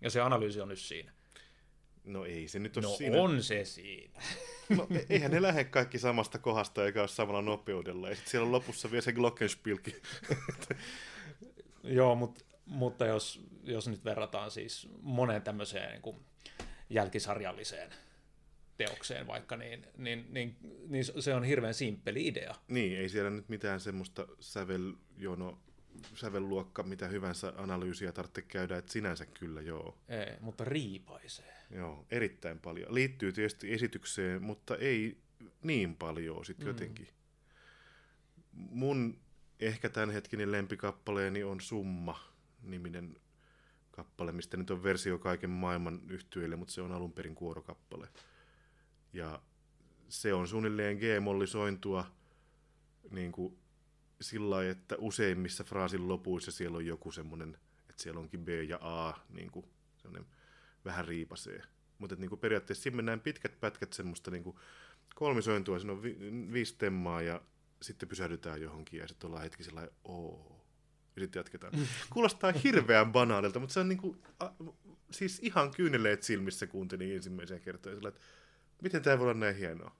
Ja se analyysi on nyt siinä. No ei se nyt ole siinä. No on se siinä. No, eihän ne lähde kaikki samasta kohdasta eikä ole samalla nopeudella. Ja siellä on lopussa vielä se glockenspielkin. Joo, mutta jos nyt verrataan siis moneen tämmöiseen niin kuin jälkisarjalliseen teokseen vaikka, niin se on hirveän simppeli idea. Niin, ei siellä nyt mitään semmoista sävelluokka, mitä hyvänsä analyysiä tarvitse käydä, että sinänsä kyllä joo. Ei, mutta riipaisee. Joo, erittäin paljon. Liittyy tietysti esitykseen, mutta ei niin paljon sitten jotenkin. Mun ehkä tämänhetkinen lempikappaleeni on Summa-niminen kappale, mistä nyt on versio kaiken maailman yhtyeille, mutta se on alun perin kuorokappale. Ja se on suunnilleen G-mollisointua niin kuin sillä lailla, että useimmissa fraasin lopuissa siellä on joku semmoinen, että siellä onkin B ja A, niin kuin vähän riipasee. Mutta niin periaatteessa siinä mennään pitkät pätkät semmoista niin kuin kolmisointua, siinä on viisi temmaa ja sitten pysähdytään johonkin ja sitten ollaan hetki sellainen ooo. Ja sitten jatketaan. Kuulostaa hirveän banaalilta, mutta se on niin kuin, siis ihan kyyneleet silmissä kuuntelin ensimmäisen kertaan. Sillä, että miten tämä voi olla näin hienoa?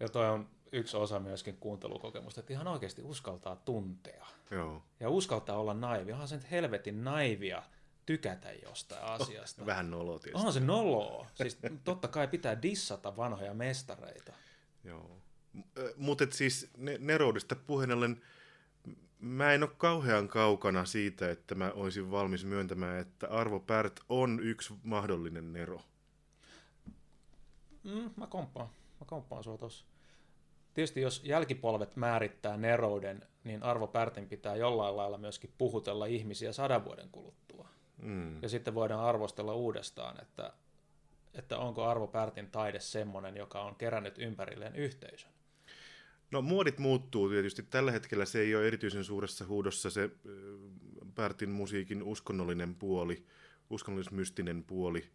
Ja toi on yksi osa myöskin kuuntelukokemusta, että ihan oikeasti uskaltaa tuntea. Joo. Ja uskaltaa olla naivi. Onhan se nyt helvetin naivia tykätä jostain asiasta. Vähän noloa tietysti. Onhan se noloa. Siis totta kai pitää dissata vanhoja mestareita. Joo. Mutta siis neroudesta puheen ollen, mä en ole kauhean kaukana siitä, että mä olisin valmis myöntämään, että Arvo Pärt on yksi mahdollinen nero. Mä komppaan sua tossa. Tietysti jos jälkipolvet määrittää nerouden, niin Arvo Pärtin pitää jollain lailla myöskin puhutella ihmisiä 100 vuoden kuluttua. Ja sitten voidaan arvostella uudestaan, että onko Arvo Pärtin taide semmoinen, joka on kerännyt ympärilleen yhteisön. No muodit muuttuu tietysti. Tällä hetkellä se ei ole erityisen suuressa huudossa se Pärtin musiikin uskonnollinen puoli, uskonnollismystinen puoli.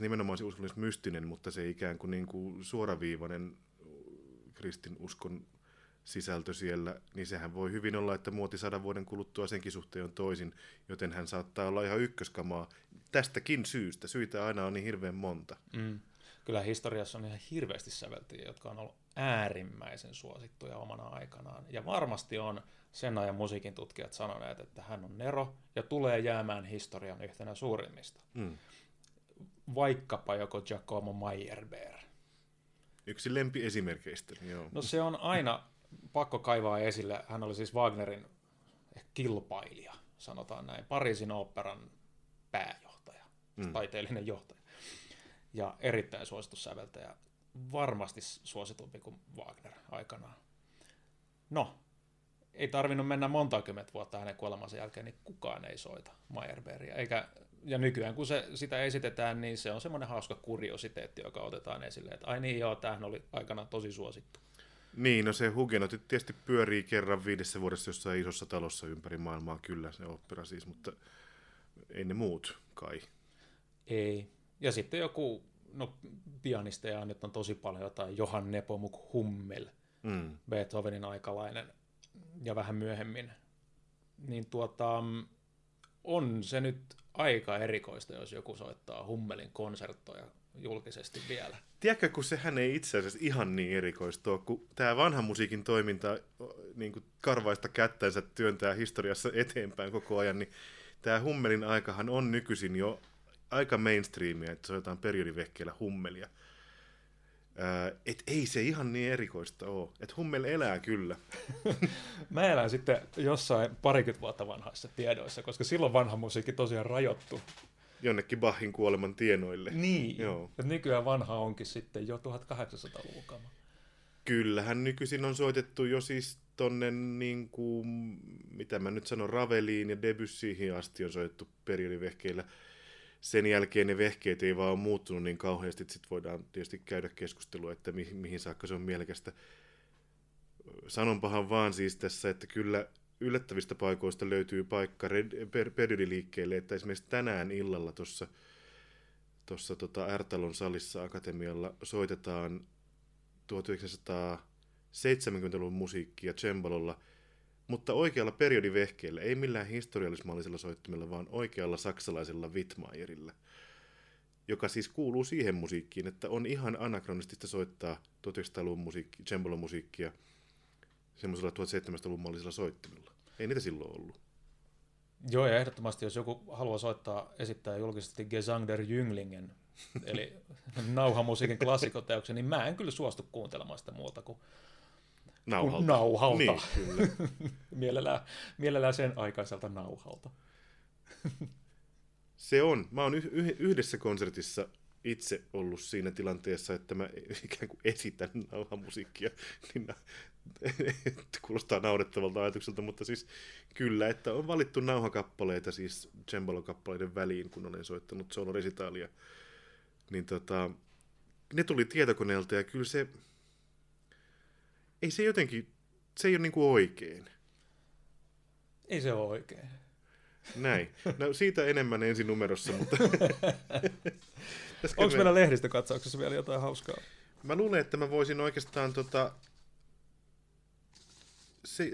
Nimenomaan se uskonnollismystinen, mutta se ikään kuin, suoraviivainen kristinuskon sisältö siellä, niin sehän voi hyvin olla, että muoti 100 vuoden kuluttua senkin suhteen on toisin, joten hän saattaa olla ihan ykköskamaa tästäkin syystä. Syitä aina on niin hirveän monta. Kyllä historiassa on ihan hirveästi säveltäjiä, jotka on ollut äärimmäisen suosittuja omana aikanaan. Ja varmasti on sen ajan musiikin tutkijat sanoneet, että hän on nero ja tulee jäämään historian yhtenä suurimmista. Vaikkapa joko Giacomo Meyerbeer Yksi lempiesimerkeistä. Joo. No se on aina pakko kaivaa esille. Hän oli siis Wagnerin kilpailija, sanotaan näin. Pariisin oopperan pääjohtaja, taiteellinen johtaja. Ja erittäin suosittu säveltäjä. Varmasti suositumpi kuin Wagner aikanaan. No, ei tarvinnut mennä monta kymmentä vuotta hänen kuolemansa jälkeen, niin kukaan ei soita Meyerbeeria. Ja nykyään kun sitä esitetään, niin se on semmoinen hauska kuriositeetti, joka otetaan esille, että ai niin joo, tämähän oli aikanaan tosi suosittu. Niin, no se hugenotti tietysti pyörii kerran 5 vuodessa jossain isossa talossa ympäri maailmaa, kyllä se opera siis, mutta ei ne muut kai. Ei. Ja sitten joku, no pianisteja nyt on tosi paljon, jotain Johann Nepomuk Hummel, Beethovenin aikalainen ja vähän myöhemmin, niin on se nyt aika erikoista, jos joku soittaa Hummelin konserttoja julkisesti vielä. Tiedätkö, kun sehän ei itse asiassa ihan niin erikoista, kun tämä vanhan musiikin toiminta niin kuin karvaista kättänsä työntää historiassa eteenpäin koko ajan, niin tämä Hummelin aikahan on nykyisin jo aika mainstreamia, että soitetaan periodivehkeillä Hummelia. Et ei se ihan niin erikoista ole. Et Hummel elää kyllä. Mä elän sitten jossain 20 vuotta vanhaissa tiedoissa, koska silloin vanha musiikki tosiaan rajoittuu. Jonnekin Bachin kuoleman tienoille. Niin. Joo. Nykyään vanha onkin sitten jo 1800-luvun kama. Kyllähän nykyisin on soitettu jo siis tonne, niin kuin, mitä mä nyt sanon, Raveliin ja Debussyihin asti on soitettu periodivehkeillä. Sen jälkeen ne vehkeet ei vaan ole muuttunut niin kauheasti, että sitten voidaan tietysti käydä keskustelua, että mihin saakka se on mielekästä. Sanonpahan vaan siis tässä, että kyllä yllättävistä paikoista löytyy paikka periodiliikkeelle, että esimerkiksi tänään illalla tuossa Ärtalon salissa Akatemialla soitetaan 1970-luvun musiikkia cembalolla, mutta oikealla periodivehkeellä, ei millään historiallismallisella soittimella, vaan oikealla saksalaisella Wittmaierillä, joka siis kuuluu siihen musiikkiin, että on ihan anakronistista soittaa 1900-luvun cembalo-musiikkia semmoisella 1700-luvun mallisella soittimella. Ei niitä silloin ollut. Joo, ja ehdottomasti, jos joku haluaa esittää julkisesti Gesang der Jünglingen, eli nauhamusiikin klassikoteoksen, niin mä en kyllä suostu kuuntelemaan sitä muuta kuin nauhalta. Niin, kyllä. Mielellään sen aikaiselta nauhalta. Se on. Mä oon yhdessä konsertissa itse ollut siinä tilanteessa, että mä ikään kuin esitän nauhamusiikkia. Niin kuulostaa naurettavalta ajatukselta, mutta siis kyllä, että on valittu nauhakappaleita, siis cembalo-kappaleiden väliin, kun olen soittanut soloresitaalia. Niin ne tuli tietokoneelta ja kyllä se... Ei se jotenkin, se ei ole niin kuin oikein. Ei se ole oikein. Näin. No siitä enemmän ensi numerossa, mutta... Onko meillä lehdistökatsauksessa vielä jotain hauskaa? Mä luulen, että mä voisin oikeastaan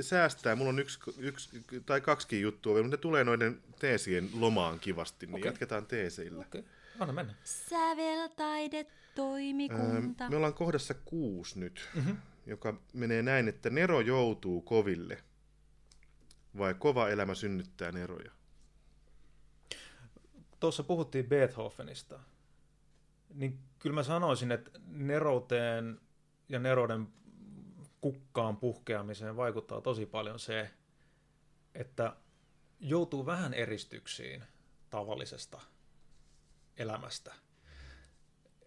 säästää. Mulla on yksi tai kaksikin juttua vielä, mutta ne tulee noiden teesien lomaan kivasti, niin jatketaan teeseillä. Okei. Anna mennä. Säveltaidetoimikunta. Me ollaan kohdassa 6 nyt. Mm-hmm. Joka menee näin, että Nero joutuu koville, vai kova elämä synnyttää Neroja? Tuossa puhuttiin Beethovenista, niin kyllä mä sanoisin, että nerouteen ja nerouden kukkaan puhkeamiseen vaikuttaa tosi paljon se, että joutuu vähän eristyksiin tavallisesta elämästä.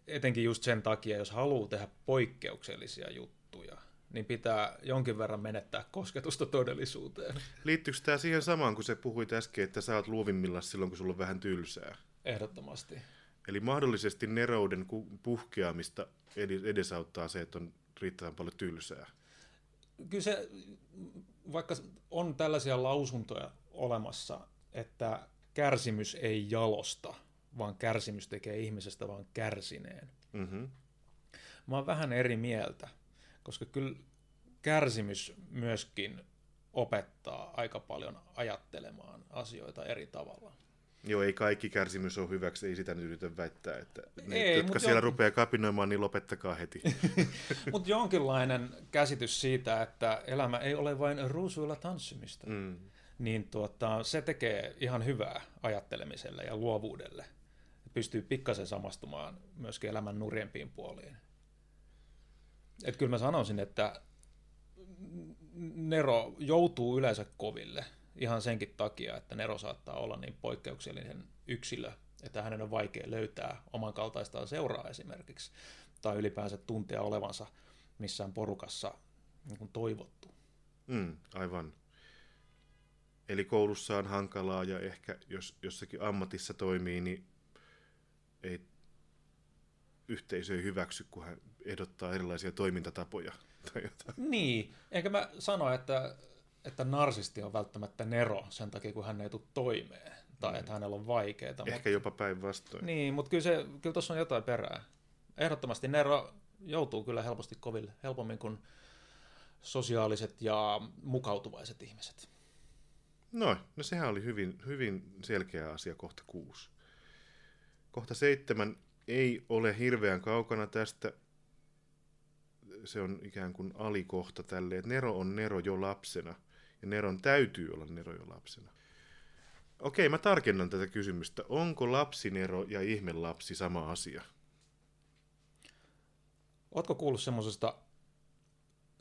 Etenkin just sen takia, jos haluaa tehdä poikkeuksellisia juttuja, niin pitää jonkin verran menettää kosketusta todellisuuteen. Liittyykö tämä siihen samaan, kun sä puhuit äsken, että sä oot luovimmillas silloin, kun sulla on vähän tylsää? Ehdottomasti. Eli mahdollisesti nerouden puhkeamista edesauttaa se, että on riittävän paljon tylsää. Kyllä se, vaikka on tällaisia lausuntoja olemassa, että kärsimys ei jalosta, vaan kärsimys tekee ihmisestä vaan kärsineen. Mm-hmm. Mä oon vähän eri mieltä, koska kyllä kärsimys myöskin opettaa aika paljon ajattelemaan asioita eri tavalla. Joo, ei kaikki kärsimys ole hyväksi, ei sitä nyt yritä väittää, että jotka siellä rupeaa kapinoimaan, niin lopettakaa heti. Mutta jonkinlainen käsitys siitä, että elämä ei ole vain ruusuilla tanssimista, niin se tekee ihan hyvää ajattelemiselle ja luovuudelle. Pystyy pikkasen samastumaan myöskin elämän nurjempiin puoliin. Että kyllä mä sanoisin, että Nero joutuu yleensä koville ihan senkin takia, että Nero saattaa olla niin poikkeuksellinen yksilö, että hänen on vaikea löytää oman kaltaistaan seuraa esimerkiksi, tai ylipäänsä tuntea olevansa missään porukassa niin kuin toivottu. Aivan. Eli koulussa on hankalaa ja ehkä jos jossakin ammatissa toimii, niin ei yhteisö ei hyväksy, kun hän ehdottaa erilaisia toimintatapoja. Tai jotain. Niin, enkä mä sano, että narsisti on välttämättä nero sen takia, kun hän ei tule toimeen tai että hänellä on vaikeaa. Ehkä mutta jopa päinvastoin. Niin, mutta kyllä tuossa on jotain perää. Ehdottomasti nero joutuu kyllä helposti koville, helpommin kuin sosiaaliset ja mukautuvaiset ihmiset. Noin, no sehän oli hyvin selkeä asia kohta 6. Kohta 7 ei ole hirveän kaukana tästä. Se on ikään kuin alikohta tälle, että Nero on Nero jo lapsena, ja Neron täytyy olla Nero jo lapsena. Okei, mä tarkennan tätä kysymystä. Onko lapsi Nero ja ihmelapsi sama asia? Ootko kuullut semmoisesta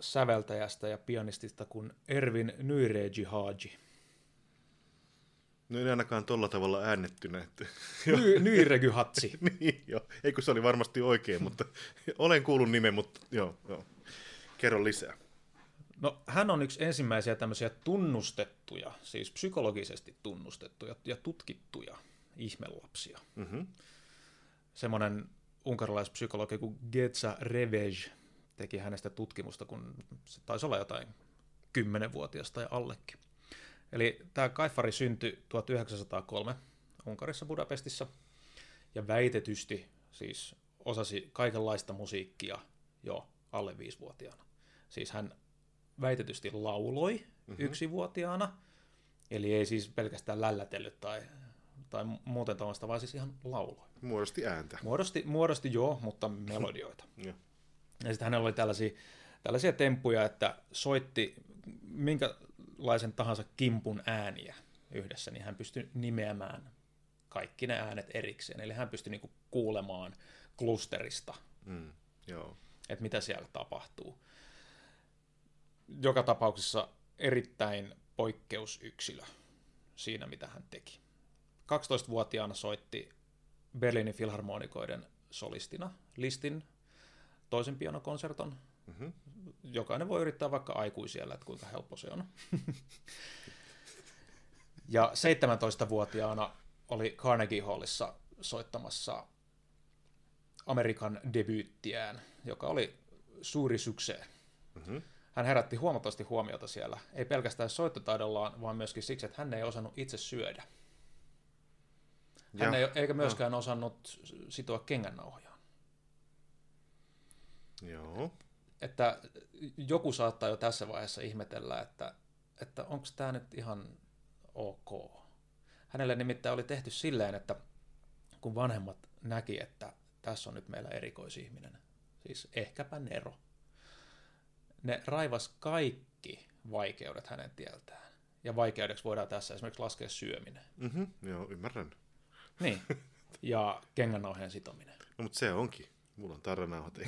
säveltäjästä ja pianistista kuin Ervin Nyiregyházi? No ei ainakaan tolla tavalla äänettynä. Nyiregyházi. Niin, joo. Ei kun se oli varmasti oikein, mutta olen kuullut nimen, mutta joo. Kerro lisää. No hän on yksi ensimmäisiä tämmöisiä tunnustettuja, siis psykologisesti tunnustettuja ja tutkittuja ihmelapsia. Mm-hmm. Semmoinen unkarilaispsykologi kuin Géza Revej teki hänestä tutkimusta, kun se taisi olla jotain 10-vuotias tai allekin. Eli tämä kaifari syntyi 1903 Unkarissa Budapestissa ja väitetysti siis osasi kaikenlaista musiikkia jo alle 5-vuotiaana. Siis hän väitetysti lauloi 1-vuotiaana, eli ei siis pelkästään lällätellyt tai muuten tällaista, vaan siis ihan lauloi. Muodosti ääntä. Muodosti joo, mutta melodioita. Ja sitten hänellä oli tällaisia temppuja, että soitti minkälaisen tahansa kimpun ääniä yhdessä, niin hän pystyi nimeämään kaikki ne äänet erikseen. Eli hän pystyi niinku kuulemaan klusterista, että mitä siellä tapahtuu. Joka tapauksessa erittäin poikkeusyksilö siinä, mitä hän teki. 12-vuotiaana soitti Berliinin filharmonikoiden solistina Listin toisen pianokonserton. Mm-hmm. Jokainen voi yrittää vaikka aikuisiellä, että kuinka helppo se on. Ja 17-vuotiaana oli Carnegie Hallissa soittamassa Amerikan debyyttiään, joka oli suuri suksee. Mm-hmm. Hän herätti huomattavasti huomiota siellä, ei pelkästään soittotaidollaan, vaan myöskin siksi, että hän ei osannut itse syödä. Hän eikä myöskään osannut sitoa kengännauhojaan. Joo. Että joku saattaa jo tässä vaiheessa ihmetellä, että onko tämä nyt ihan ok. Hänelle nimittäin oli tehty silleen, että kun vanhemmat näki, että tässä on nyt meillä erikoisihminen, siis ehkäpä Nero, ne raivas kaikki vaikeudet hänen tieltään. Ja vaikeudeksi voidaan tässä esimerkiksi laskea syöminen. Mm-hmm. Joo, ymmärrän. Niin, ja kengännauheen sitominen. No, mutta se onkin. Mulla on tarranauhat.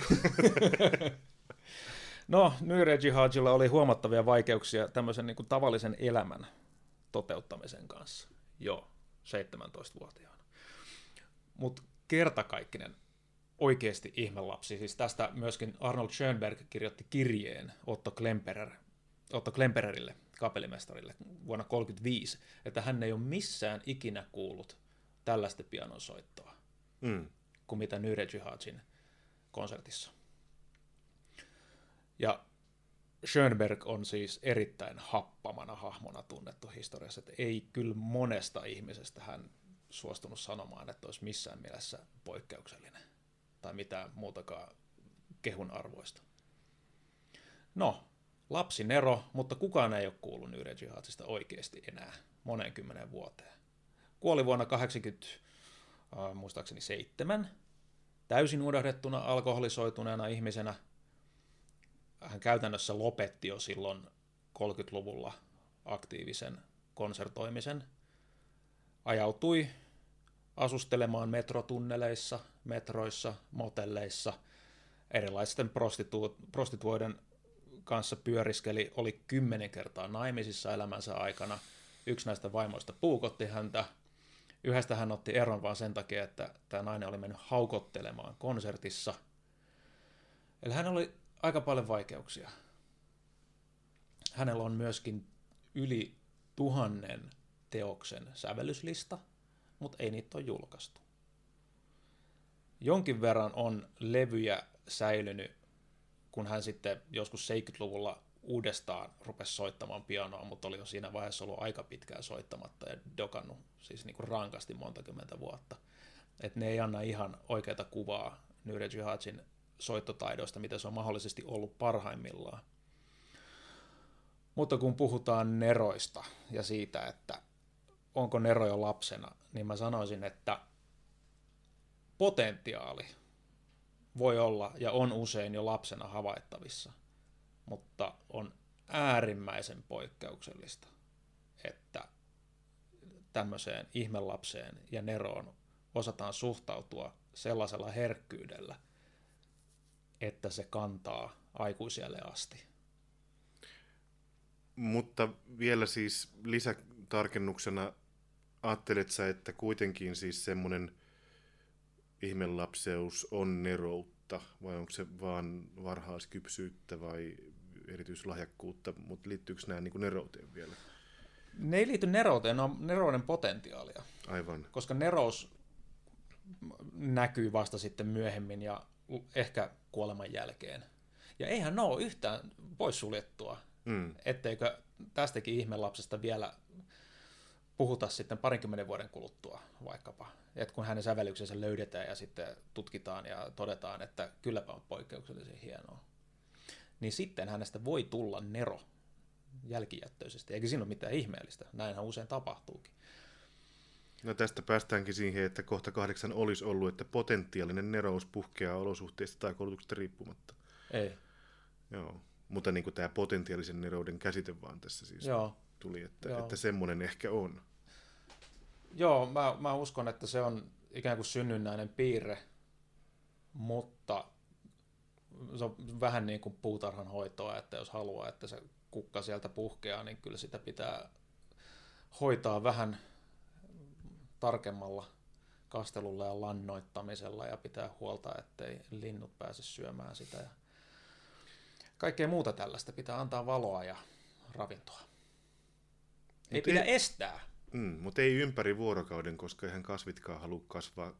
No, Nyiregyházilla oli huomattavia vaikeuksia tämmöisen niin kuin tavallisen elämän toteuttamisen kanssa jo 17-vuotiaana. Mutta kertakaikkinen oikeasti ihmelapsi. Siis tästä myöskin Arnold Schönberg kirjoitti kirjeen Otto Klempererille, kapellimestarille vuonna 1935, että hän ei ole missään ikinä kuullut tällaista pianonsoittoa kuin mitä Nyiregyházin konsertissa. Ja Schönberg on siis erittäin happamana hahmona tunnettu historiassa, että ei kyllä monesta ihmisestä hän suostunut sanomaan, että olisi missään mielessä poikkeuksellinen tai mitään muutakaan kehun arvoista. No, lapsi Nero, mutta kukaan ei ole kuullut Nyiregyházista oikeasti enää moneen 10 vuoteen. Kuoli vuonna 1987, täysin unohdettuna alkoholisoituneena ihmisenä. Hän käytännössä lopetti jo silloin 30-luvulla aktiivisen konsertoimisen. Ajautui asustelemaan metrotunneleissa, metroissa, motelleissa. erilaisten prostituoiden kanssa pyöriskeli, oli 10 kertaa naimisissa elämänsä aikana. Yksi näistä vaimoista puukotti häntä. Yhdestä hän otti eron vaan sen takia, että tämä nainen oli mennyt haukottelemaan konsertissa. Eli hän oli aika paljon vaikeuksia. Hänellä on myöskin yli 1000 teoksen sävellyslista, mutta ei niitä ole julkaistu. Jonkin verran on levyjä säilynyt, kun hän sitten joskus 70-luvulla uudestaan rupesi soittamaan pianoa, mutta oli jo siinä vaiheessa ollut aika pitkään soittamatta ja dokannut siis niin kuin rankasti monta kymmentä vuotta. Et ne ei anna ihan oikeata kuvaa Nyiregyházin soittotaidoista, mitä se on mahdollisesti ollut parhaimmillaan. Mutta kun puhutaan neroista ja siitä, että onko nero jo lapsena, niin mä sanoisin, että potentiaali voi olla ja on usein jo lapsena havaittavissa, mutta on äärimmäisen poikkeuksellista, että tämmöiseen ihmelapseen ja neroon osataan suhtautua sellaisella herkkyydellä, että se kantaa aikuiselle asti. Mutta vielä siis lisätarkennuksena, ajattelet sä, että kuitenkin siis semmoinen ihmelapseus on neroutta, vai onko se vaan varhaiskypsyyttä vai erityislahjakkuutta, mutta liittyykö nämä niin kuin nerouteen vielä? Ne ei liity nerouteen, ne on nerouden potentiaalia. Aivan. Koska nerous näkyy vasta sitten myöhemmin ja ehkä kuoleman jälkeen. Ja eihän ne ole yhtään poissuljettua, etteikö tästäkin ihmelapsesta vielä puhuta sitten 20 vuoden kuluttua vaikkapa. Et kun hänen sävelyksensä löydetään ja sitten tutkitaan ja todetaan, että kylläpä on poikkeuksellisen hienoa, niin sitten hänestä voi tulla nero jälkijättöisesti. Eikä siinä ole mitään ihmeellistä. Näinhän usein tapahtuukin. No tästä päästäänkin siihen, että kohta 8 olisi ollut, että potentiaalinen nerous puhkeaa olosuhteista tai koulutuksesta riippumatta. Ei. Joo, mutta niin kuin tämä potentiaalisen nerouden käsite vaan tässä siis tuli, että semmoinen ehkä on. Joo, mä uskon, että se on ikään kuin synnynnäinen piirre, mutta se on vähän niin kuin puutarhanhoitoa, että jos haluaa, että se kukka sieltä puhkeaa, niin kyllä sitä pitää hoitaa vähän tarkemmalla kastelulla ja lannoittamisella ja pitää huolta, ettei linnut pääse syömään sitä. Ja kaikkea muuta tällaista pitää antaa valoa ja ravintoa. Ei pidä estää. Mutta ei ympäri vuorokauden, koska eihän kasvitkaan halua kasvaa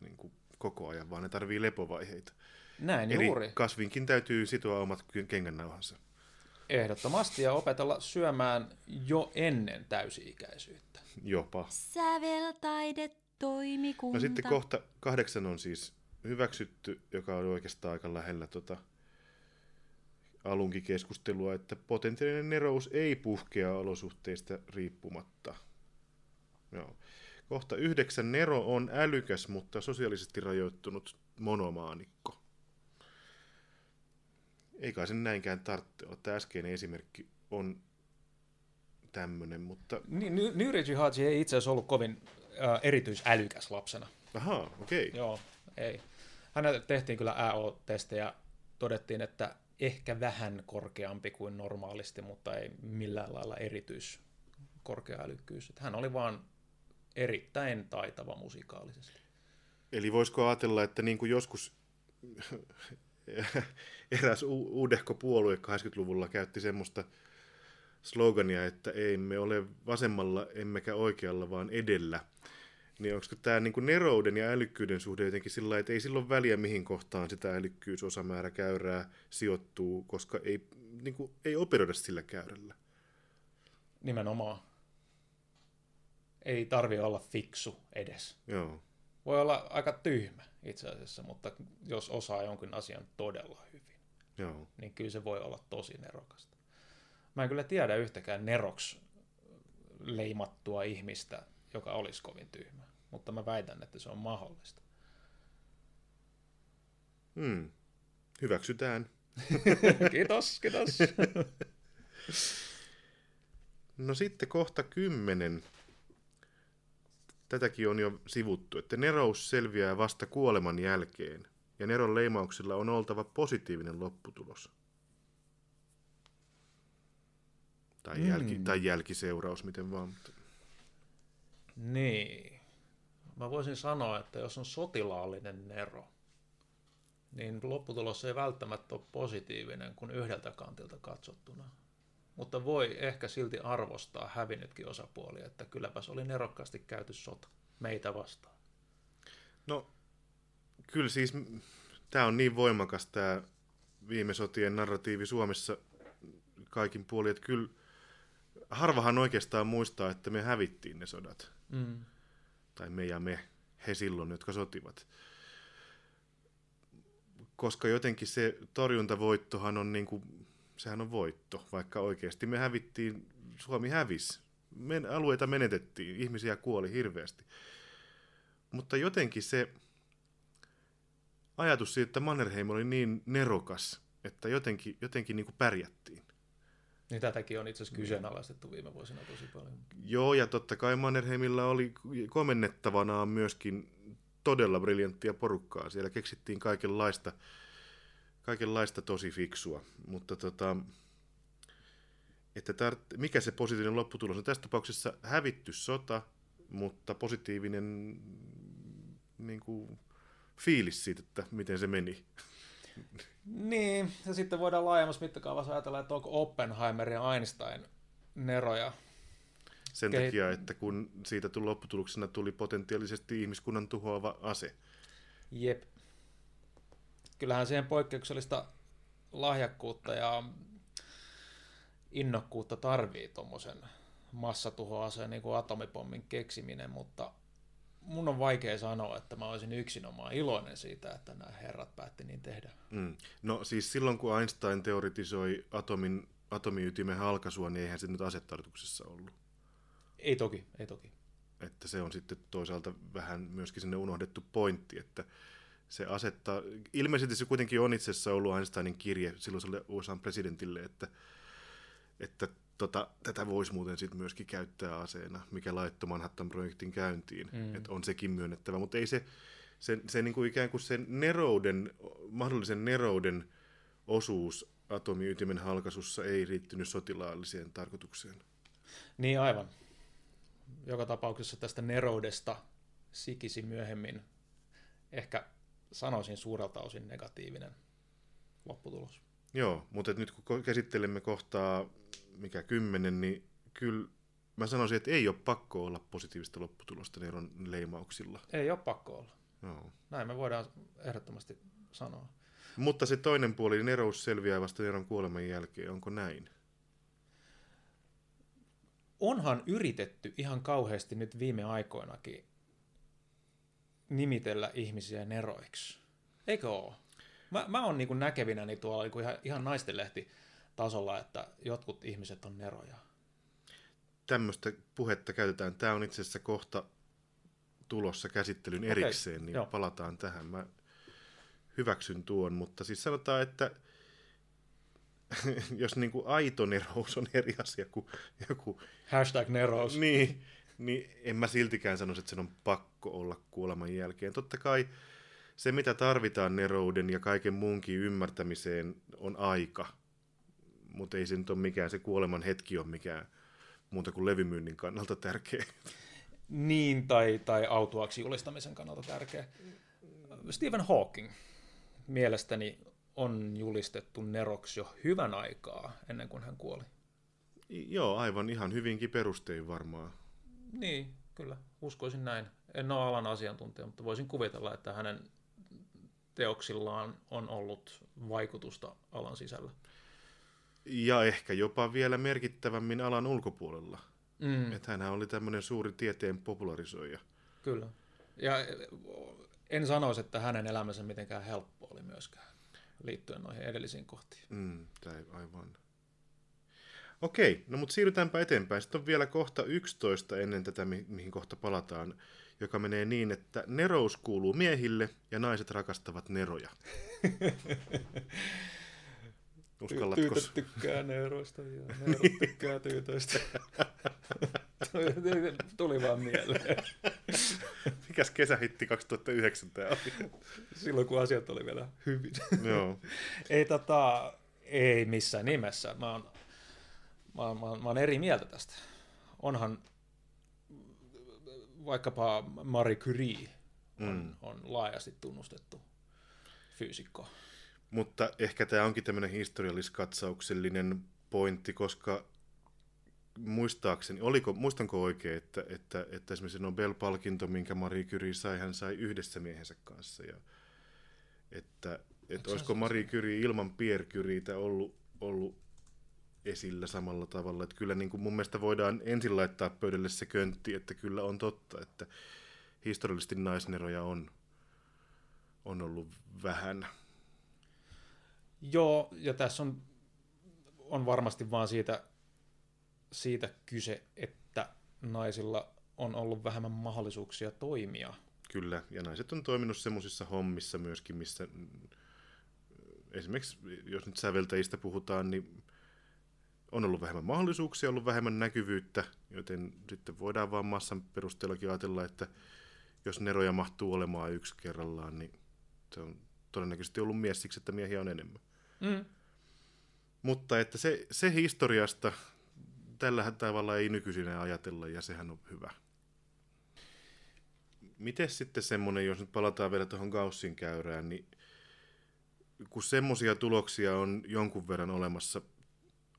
niin kuin koko ajan, vaan ne tarvii lepovaiheita. Näin eli juuri. Kasvinkin täytyy sitoa omat kengännauhansa. Ehdottomasti ja opetella syömään jo ennen täysi-ikäisyyttä. Jopa. Säveltaidetoimikunta. No sitten kohta 8 on siis hyväksytty, joka on oikeastaan aika lähellä alunkin keskustelua, että potentiaalinen nerous ei puhkea olosuhteista riippumatta. Joo. Kohta 9. Nero on älykäs, mutta sosiaalisesti rajoittunut monomaanikko. Ei kai sen näinkään tarvitse olla. Tämä äskeinen esimerkki on tämmöinen, mutta Nyiregyházi ei itse asiassa ollut kovin erityisälykäs lapsena. Aha, okei. Joo, ei. Hänelle tehtiin kyllä AO-testejä, todettiin, että ehkä vähän korkeampi kuin normaalisti, mutta ei millään lailla erityiskorkea älykkyys. Hän oli vaan erittäin taitava musikaalisesti. Eli voisiko ajatella, että niin kuin joskus eräs uudehko puolue 80-luvulla käytti semmoista slogania, että emme ole vasemmalla emmekä oikealla, vaan edellä. Niin onko tämä niin kuin nerouden ja älykkyyden suhde jotenkin sillä lailla, että ei silloin väliä mihin kohtaan sitä älykkyysosamäärä käyrää sijoittuu, koska ei, niin kuin, ei operoida sillä käyrällä? Nimenomaan. Ei tarvitse olla fiksu edes. Joo. Voi olla aika tyhmä itse asiassa, mutta jos osaa jonkin asian todella hyvin, joo, niin kyllä se voi olla tosi nerokasta. Mä en kyllä tiedä yhtäkään neroksi leimattua ihmistä, joka olisi kovin tyhmä, mutta mä väitän, että se on mahdollista. Hyväksytään. Kiitos. No sitten kohta 10. Tätäkin on jo sivuttu, että nerous selviää vasta kuoleman jälkeen ja Neron leimauksilla on oltava positiivinen lopputulos. Tai, tai jälkiseuraus, miten vaan. Niin. Mä voisin sanoa, että jos on sotilaallinen Nero, niin lopputulos ei välttämättä ole positiivinen kuin yhdeltä kantilta katsottuna. Mutta voi ehkä silti arvostaa hävinnytkin osapuoli, että kylläpäs oli nerokkaasti käyty sota meitä vastaan. No, kyllä siis tämä on niin voimakas tämä viime sotien narratiivi Suomessa kaikin puolin, että kyllä harvahan oikeastaan muistaa, että me hävittiin ne sodat. Mm. Tai me ja me, he silloin, jotka sotivat. Koska jotenkin se torjuntavoittohan on niin kuin, sehän on voitto, vaikka oikeasti me hävittiin, Suomi hävisi, alueita menetettiin, ihmisiä kuoli hirveästi. Mutta jotenkin se ajatus siitä, että Mannerheim oli niin nerokas, että jotenkin niin kuin pärjättiin. Niin tätäkin on itse asiassa kyseenalaistettu viime vuosina tosi paljon. Joo, ja totta kai Mannerheimilla oli komennettavanaan myöskin todella briljanttia porukkaa. Siellä keksittiin kaikenlaista tosi fiksua, mutta että mikä se positiivinen lopputulos on? Tässä tapauksessa hävitty sota, mutta positiivinen niin kuin, fiilis siitä, että miten se meni. Niin, ja sitten voidaan laajemmassa mittakaavassa ajatella, että onko Oppenheimer ja Einstein neroja. Sen takia, että kun siitä tuli lopputuloksena tuli potentiaalisesti ihmiskunnan tuhoava ase. Jep. Kyllähän siihen poikkeuksellista lahjakkuutta ja innokkuutta tarvii tuommoisen massatuhoaseen niin kuin atomipommin keksiminen, mutta mun on vaikea sanoa, että mä olisin yksinomaan iloinen siitä, että nämä herrat päätti niin tehdä. Mm. No siis silloin, kun Einstein teoretisoi atomiytimen halkaisua, niin eihän se nyt asetarkoituksessa ollut. Ei toki. Että se on sitten toisaalta vähän myöskin sinne unohdettu pointti, että se asettaa, ilmeisesti se kuitenkin on itse asiassa ollut Einsteinin kirje silloiselle USA:n presidentille, että tätä voisi muuten sitten myöskin käyttää aseena, mikä laittoi Manhattan-projektin käyntiin. Mm. Että on sekin myönnettävä, mutta ei se niin kuin ikään kuin sen nerouden, mahdollisen nerouden osuus atomiytimen halkaisussa ei riittynyt sotilaalliseen tarkoitukseen. Niin aivan. Joka tapauksessa tästä neroudesta sikisi myöhemmin ehkä sanoisin suurelta osin negatiivinen lopputulos. Joo, mutta nyt kun käsittelemme kohtaa 10, niin kyllä mä sanoisin, että ei ole pakko olla positiivista lopputulosta Neron leimauksilla. Ei ole pakko olla. No. Näin me voidaan ehdottomasti sanoa. Mutta se toinen puoli, nerous selviää vasta Neron kuoleman jälkeen, onko näin? Onhan yritetty ihan kauheasti nyt viime aikoinakin nimitellä ihmisiä neroiksi. Eikö ole? Mä oon niinku näkevinäni tuolla niinku ihan naistenlehti tasolla, että jotkut ihmiset on neroja. Tämmöistä puhetta käytetään. Tämä on itse asiassa kohta tulossa käsittelyn erikseen, okay, niin joo. Palataan tähän. Mä hyväksyn tuon, mutta siis sanotaan, että jos niinku aito nerous on eri asia kuin joku #nerous, niin en mä siltikään sanoisi, että sen on pakko olla kuoleman jälkeen. Totta kai se, mitä tarvitaan nerouden ja kaiken muunkin ymmärtämiseen, on aika. Mutta ei se nyt ole mikään, se kuoleman hetki on mikään muuta kuin levymyynnin kannalta tärkeä. Niin, tai autuaksi julistamisen kannalta tärkeä. Stephen Hawking mielestäni on julistettu neroksi jo hyvän aikaa ennen kuin hän kuoli. Joo, aivan ihan hyvinkin perustein varmaan. Niin, kyllä. Uskoisin näin. En ole alan asiantuntija, mutta voisin kuvitella, että hänen teoksillaan on ollut vaikutusta alan sisällä. Ja ehkä jopa vielä merkittävämmin alan ulkopuolella. Mm. Että hänhän oli tämmöinen suuri tieteen popularisoija. Kyllä. Ja en sanoisi, että hänen elämänsä mitenkään helppo oli myöskään liittyen noihin edellisiin kohtiin. Mm, tai aivan. Okei, no mutta siirrytäänpä eteenpäin. Sitten on vielä kohta 11 ennen tätä, mihin kohta palataan, joka menee niin, että nerous kuuluu miehille ja naiset rakastavat neroja. Uskallatko? Tytöt tykkää neroista ja nerot tykkää tytöistä. Tuli vaan mieleen. mikäs kesähitti 2009 tämä oli? Silloin kun asiat oli vielä hyvin. Joo. Ei missään nimessä. Mä oon eri mieltä tästä. Onhan vaikkapa Marie Curie on laajasti tunnustettu fyysikko. Mutta ehkä tämä onkin tämmöinen historialliskatsauksellinen pointti, koska muistaakseni, muistanko oikein, että esimerkiksi Nobel-palkinto, minkä Marie Curie sai, hän sai yhdessä miehensä kanssa. Ja, että olisiko Marie Curie ilman Pierre Curietä ollut esillä samalla tavalla. Että kyllä niin kuin mun mielestä voidaan ensin laittaa pöydälle se köntti, että kyllä on totta, että historiallisesti naisneroja on ollut vähän. Joo, ja tässä on varmasti vaan siitä kyse, että naisilla on ollut vähemmän mahdollisuuksia toimia. Kyllä, ja naiset on toiminut semmoisissa hommissa myöskin, missä esimerkiksi, jos nyt säveltäjistä puhutaan, niin on ollut vähemmän mahdollisuuksia, ollut vähemmän näkyvyyttä, joten sitten voidaan vaan massan perusteellakin ajatella, että jos neroja mahtuu olemaan yksi kerrallaan, niin se on todennäköisesti ollut mies siksi, että miehiä on enemmän. Mm. Mutta että se historiasta tällä tavalla ei nykyisin ajatella, ja sehän on hyvä. Mites sitten semmoinen, jos nyt palataan vielä tuohon Gaussin käyrään, niin kun semmoisia tuloksia on jonkun verran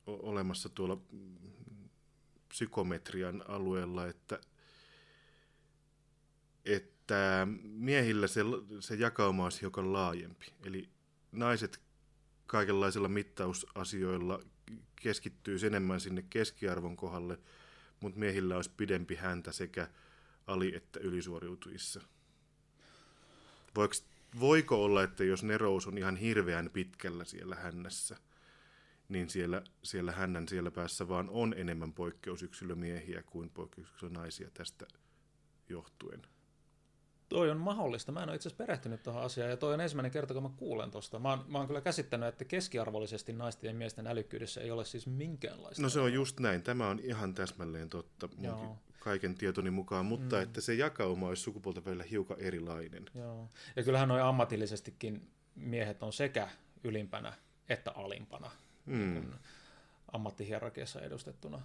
olemassa tuolla psykometrian alueella, että miehillä se jakauma olisi hiukan laajempi. Eli naiset kaikenlaisilla mittausasioilla keskittyisi enemmän sinne keskiarvon kohdalle, mutta miehillä olisi pidempi häntä sekä ali- että ylisuoriutujissa. Voiko olla, että jos nerous on ihan hirveän pitkällä siellä hännässä, niin siellä hännän siellä päässä vaan on enemmän poikkeusyksilömiehiä kuin poikkeusyksilönaisia tästä johtuen? Toi on mahdollista. Mä en ole itse asiassa perehtynyt tuohon asiaan, ja toi on ensimmäinen kerta, kun mä kuulen tuosta. Mä oon kyllä käsittänyt, että keskiarvollisesti naisten ja miesten älykkyydessä ei ole siis minkäänlaista. No se on just näin. Tämä on ihan täsmälleen totta kaiken tietoni mukaan, mutta että se jakauma olisi sukupuolten välillä hiukan erilainen. Joo. Ja kyllähän noi ammatillisestikin miehet on sekä ylimpänä että alimpana niin ammattihierarkiassa edustettuna.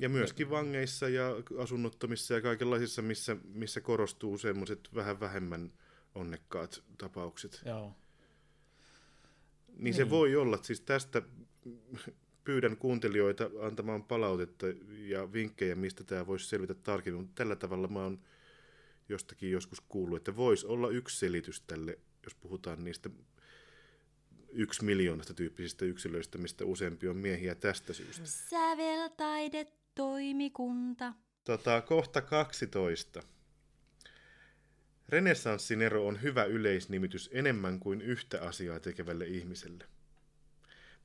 Ja myöskin vangeissa ja asunnottomissa ja kaikenlaisissa, missä korostuu semmoiset vähän vähemmän onnekkaat tapaukset. Joo. Niin se voi olla. Siis tästä pyydän kuuntelijoita antamaan palautetta ja vinkkejä, mistä tämä voisi selvitä tarkemmin. Mutta tällä tavalla mä oon jostakin joskus kuullut, että voisi olla yksi selitys tälle, jos puhutaan niistä 1 miljoonasta tyyppisistä yksilöistä, mistä useampi on miehiä tästä syystä. Säveltaidetoimikunta. Kohta 12. Renessanssinero on hyvä yleisnimitys enemmän kuin yhtä asiaa tekevälle ihmiselle.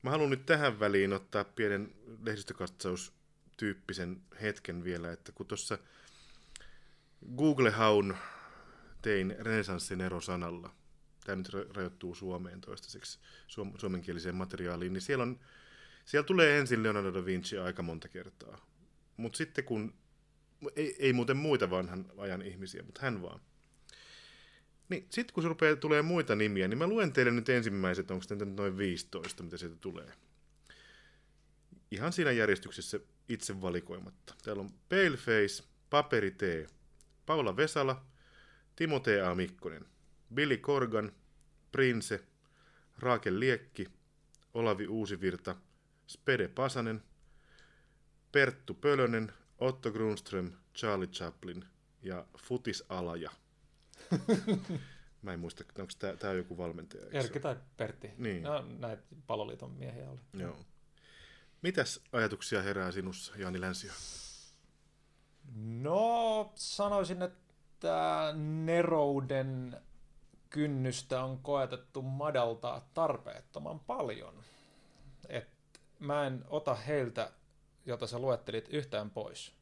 Mä haluan nyt tähän väliin ottaa pienen lehdistökatsaustyyppisen hetken vielä, että kun tuossa Google-haun tein renessanssinero-sanalla, tämä nyt rajoittuu Suomeen toistaiseksi, suomenkieliseen materiaaliin, niin siellä tulee ensin Leonardo da Vinci aika monta kertaa. Mutta sitten kun, ei muuten muita vanhan ajan ihmisiä, mutta hän vaan. Niin sitten kun tulee muita nimiä, niin mä luen teille nyt ensimmäiset, onko niitä nyt noin 15, mitä sieltä tulee. Ihan siinä järjestyksessä itse valikoimatta. Täällä on Paleface, Paperi T, Paula Vesala, Timothée A. Mikkonen, Billy Corgan, Prince, Raakel Liekki, Olavi Uusivirta, Spede Pasanen, Perttu Pölönen, Otto Grundström, Charlie Chaplin ja Futisalaja. Mä en muista, onko tämä joku valmentaja? Erkki tai Pertti. Niin. No, näitä Paloliiton miehiä oli. Joo. Mitäs ajatuksia herää sinussa, Jaani Länsiö? No, sanoisin, että nerouden kynnystä on koetettu madaltaa tarpeettoman paljon. Et mä en ota heiltä, jota sä luettelit, yhtään pois.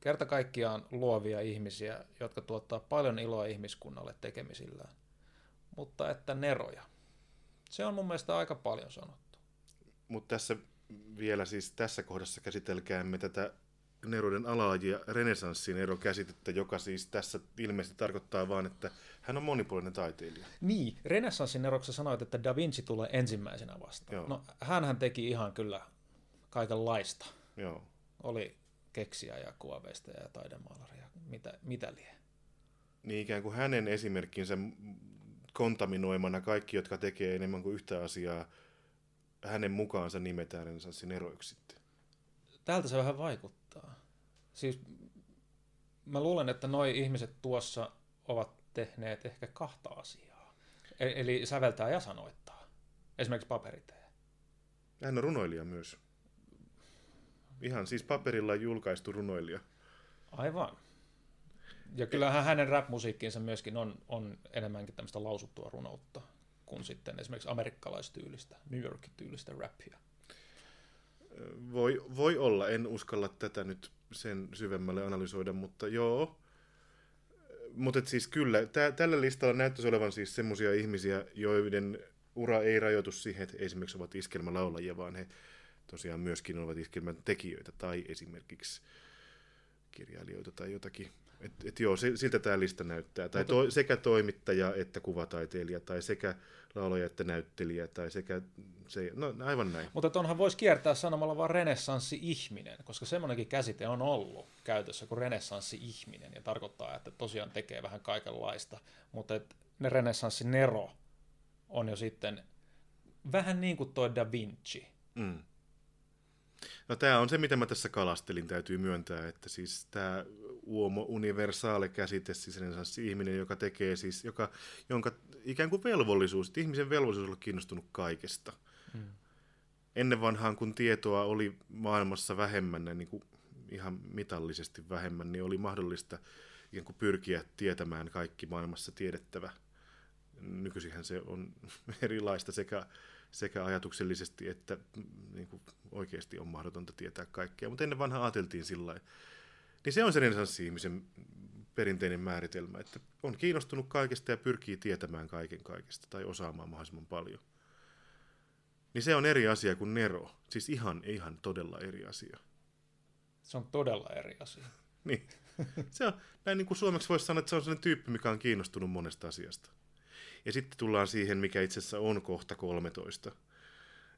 Kerta kaikkiaan luovia ihmisiä, jotka tuottaa paljon iloa ihmiskunnalle tekemisillään. Mutta että neroja. Se on mun mielestä aika paljon sanottu. Mutta tässä vielä siis tässä kohdassa käsitelkäämme tätä Neroiden ala-aji ja renesanssin erokäsitettä, joka siis tässä ilmeisesti tarkoittaa vaan, että hän on monipuolinen taiteilija. Niin, renesanssin eroksi sanoit, että Da Vinci tulee ensimmäisenä vastaan. Joo. No, hänhän teki ihan kyllä kaikenlaista. Joo. Oli keksijä ja kuvaveistä ja taidemaalaria, mitä lie. Niin ikään kuin hänen esimerkkinsä kontaminoimana kaikki, jotka tekee enemmän kuin yhtä asiaa, hänen mukaansa nimetään renesanssin eroiksi sitten. Tältä se vähän vaikuttaa. Siis mä luulen, että noi ihmiset tuossa ovat tehneet ehkä kahta asiaa. Eli säveltää ja sanoittaa. Esimerkiksi paperitee. Hän on runoilija myös. Ihan siis paperilla julkaistu runoilija. Aivan. Ja kyllähän hänen rap-musiikkiinsa myöskin on enemmänkin tämmöistä lausuttua runoutta kuin sitten esimerkiksi amerikkalaistyylistä, New York-tyylistä rappia. Voi olla, en uskalla tätä nyt sen syvemmälle analysoida, mutta joo. Mutta siis kyllä, tällä listalla näyttäisi olevan siis semmoisia ihmisiä, joiden ura ei rajoitu siihen, että esimerkiksi ovat iskelmälaulajia, vaan he tosiaan myöskin ovat iskelmän tekijöitä tai esimerkiksi kirjailijoita tai jotakin. Et joo, siltä tämä lista näyttää. Tai sekä toimittaja että kuvataiteilija, tai sekä laulaja että näyttelijä, tai sekä... No aivan näin. Mutta tonhan voisi kiertää sanomalla vaan renessanssi-ihminen, koska semmoinenkin käsite on ollut käytössä kuin renessanssi-ihminen, ja tarkoittaa, että tosiaan tekee vähän kaikenlaista. Mutta ne renessanssinero on jo sitten vähän niin kuin toi Da Vinci. Mm. No tämä on se, mitä mä tässä kalastelin, täytyy myöntää, että siis tämä uomo universaale käsite, siis renesanssi-ihminen, joka tekee siis, jonka ikään kuin velvollisuus, että ihmisen velvollisuus on kiinnostunut kaikesta. Mm. Ennen vanhaan, kun tietoa oli maailmassa vähemmän, niin kuin ihan mitallisesti vähemmän, niin oli mahdollista ikään kuin pyrkiä tietämään kaikki maailmassa tiedettävä. Nykyisinhän se on erilaista sekä ajatuksellisesti että niin kuin oikeasti on mahdotonta tietää kaikkea, mutta ennen vanhaa ajateltiin sillä lailla. Niin se on se renesanssi-ihmisen perinteinen määritelmä, että on kiinnostunut kaikesta ja pyrkii tietämään kaiken kaikesta tai osaamaan mahdollisimman paljon. Niin se on eri asia kuin nero, siis ihan todella eri asia. Se on todella eri asia. Niin, se on, näin niin kuin suomeksi voisi sanoa, että se on sellainen tyyppi, mikä on kiinnostunut monesta asiasta. Ja sitten tullaan siihen, mikä itse asiassa on kohta 13,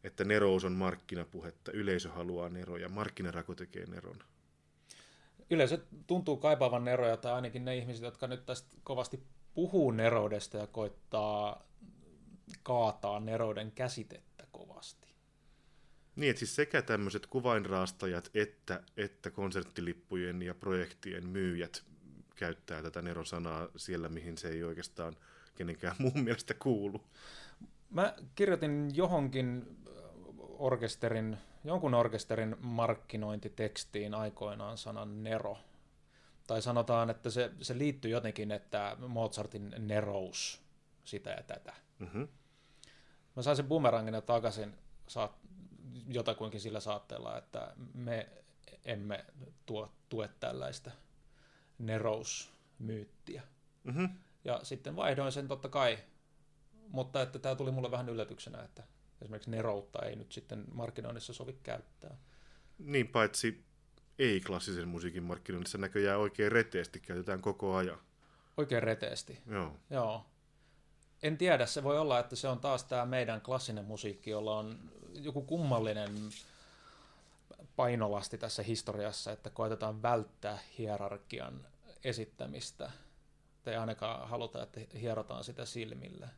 että nerous on markkinapuhetta, yleisö haluaa neroja, markkinarako tekee neron. Yleisö tuntuu kaipaavan neroja, tai ainakin ne ihmiset, jotka nyt tästä kovasti puhuu neroudesta ja koittaa kaataa nerouden käsitettä kovasti. Niin, että siis sekä tämmöiset kuvainraastajat että konserttilippujen ja projektien myyjät käyttää tätä nerosanaa siellä, mihin se ei oikeastaan kenenkään muun mielestä kuulu. Mä kirjoitin johonkin jonkun orkesterin markkinointitekstiin aikoinaan sanan nero. Tai sanotaan, että se liittyy jotenkin, että Mozartin nerous, sitä ja tätä. Mm-hmm. Mä sain sen bumerangina takaisin jotakuinkin sillä saatteella, että me emme tue tällaista nerousmyyttiä. Mm-hmm. Ja sitten vaihdoin sen totta kai, mutta että tämä tuli mulle vähän yllätyksenä, että esimerkiksi neroutta ei nyt sitten markkinoinnissa sovi käyttää. Niin, paitsi ei-klassisen musiikin markkinoinnissa näköjään oikein reteesti käytetään koko ajan. Oikein reteesti? Joo. En tiedä, se voi olla, että se on taas tämä meidän klassinen musiikki, jolla on joku kummallinen painolasti tässä historiassa, että koetetaan välttää hierarkian esittämistä. Ei ainakaan haluta, että hierotaan sitä silmillä.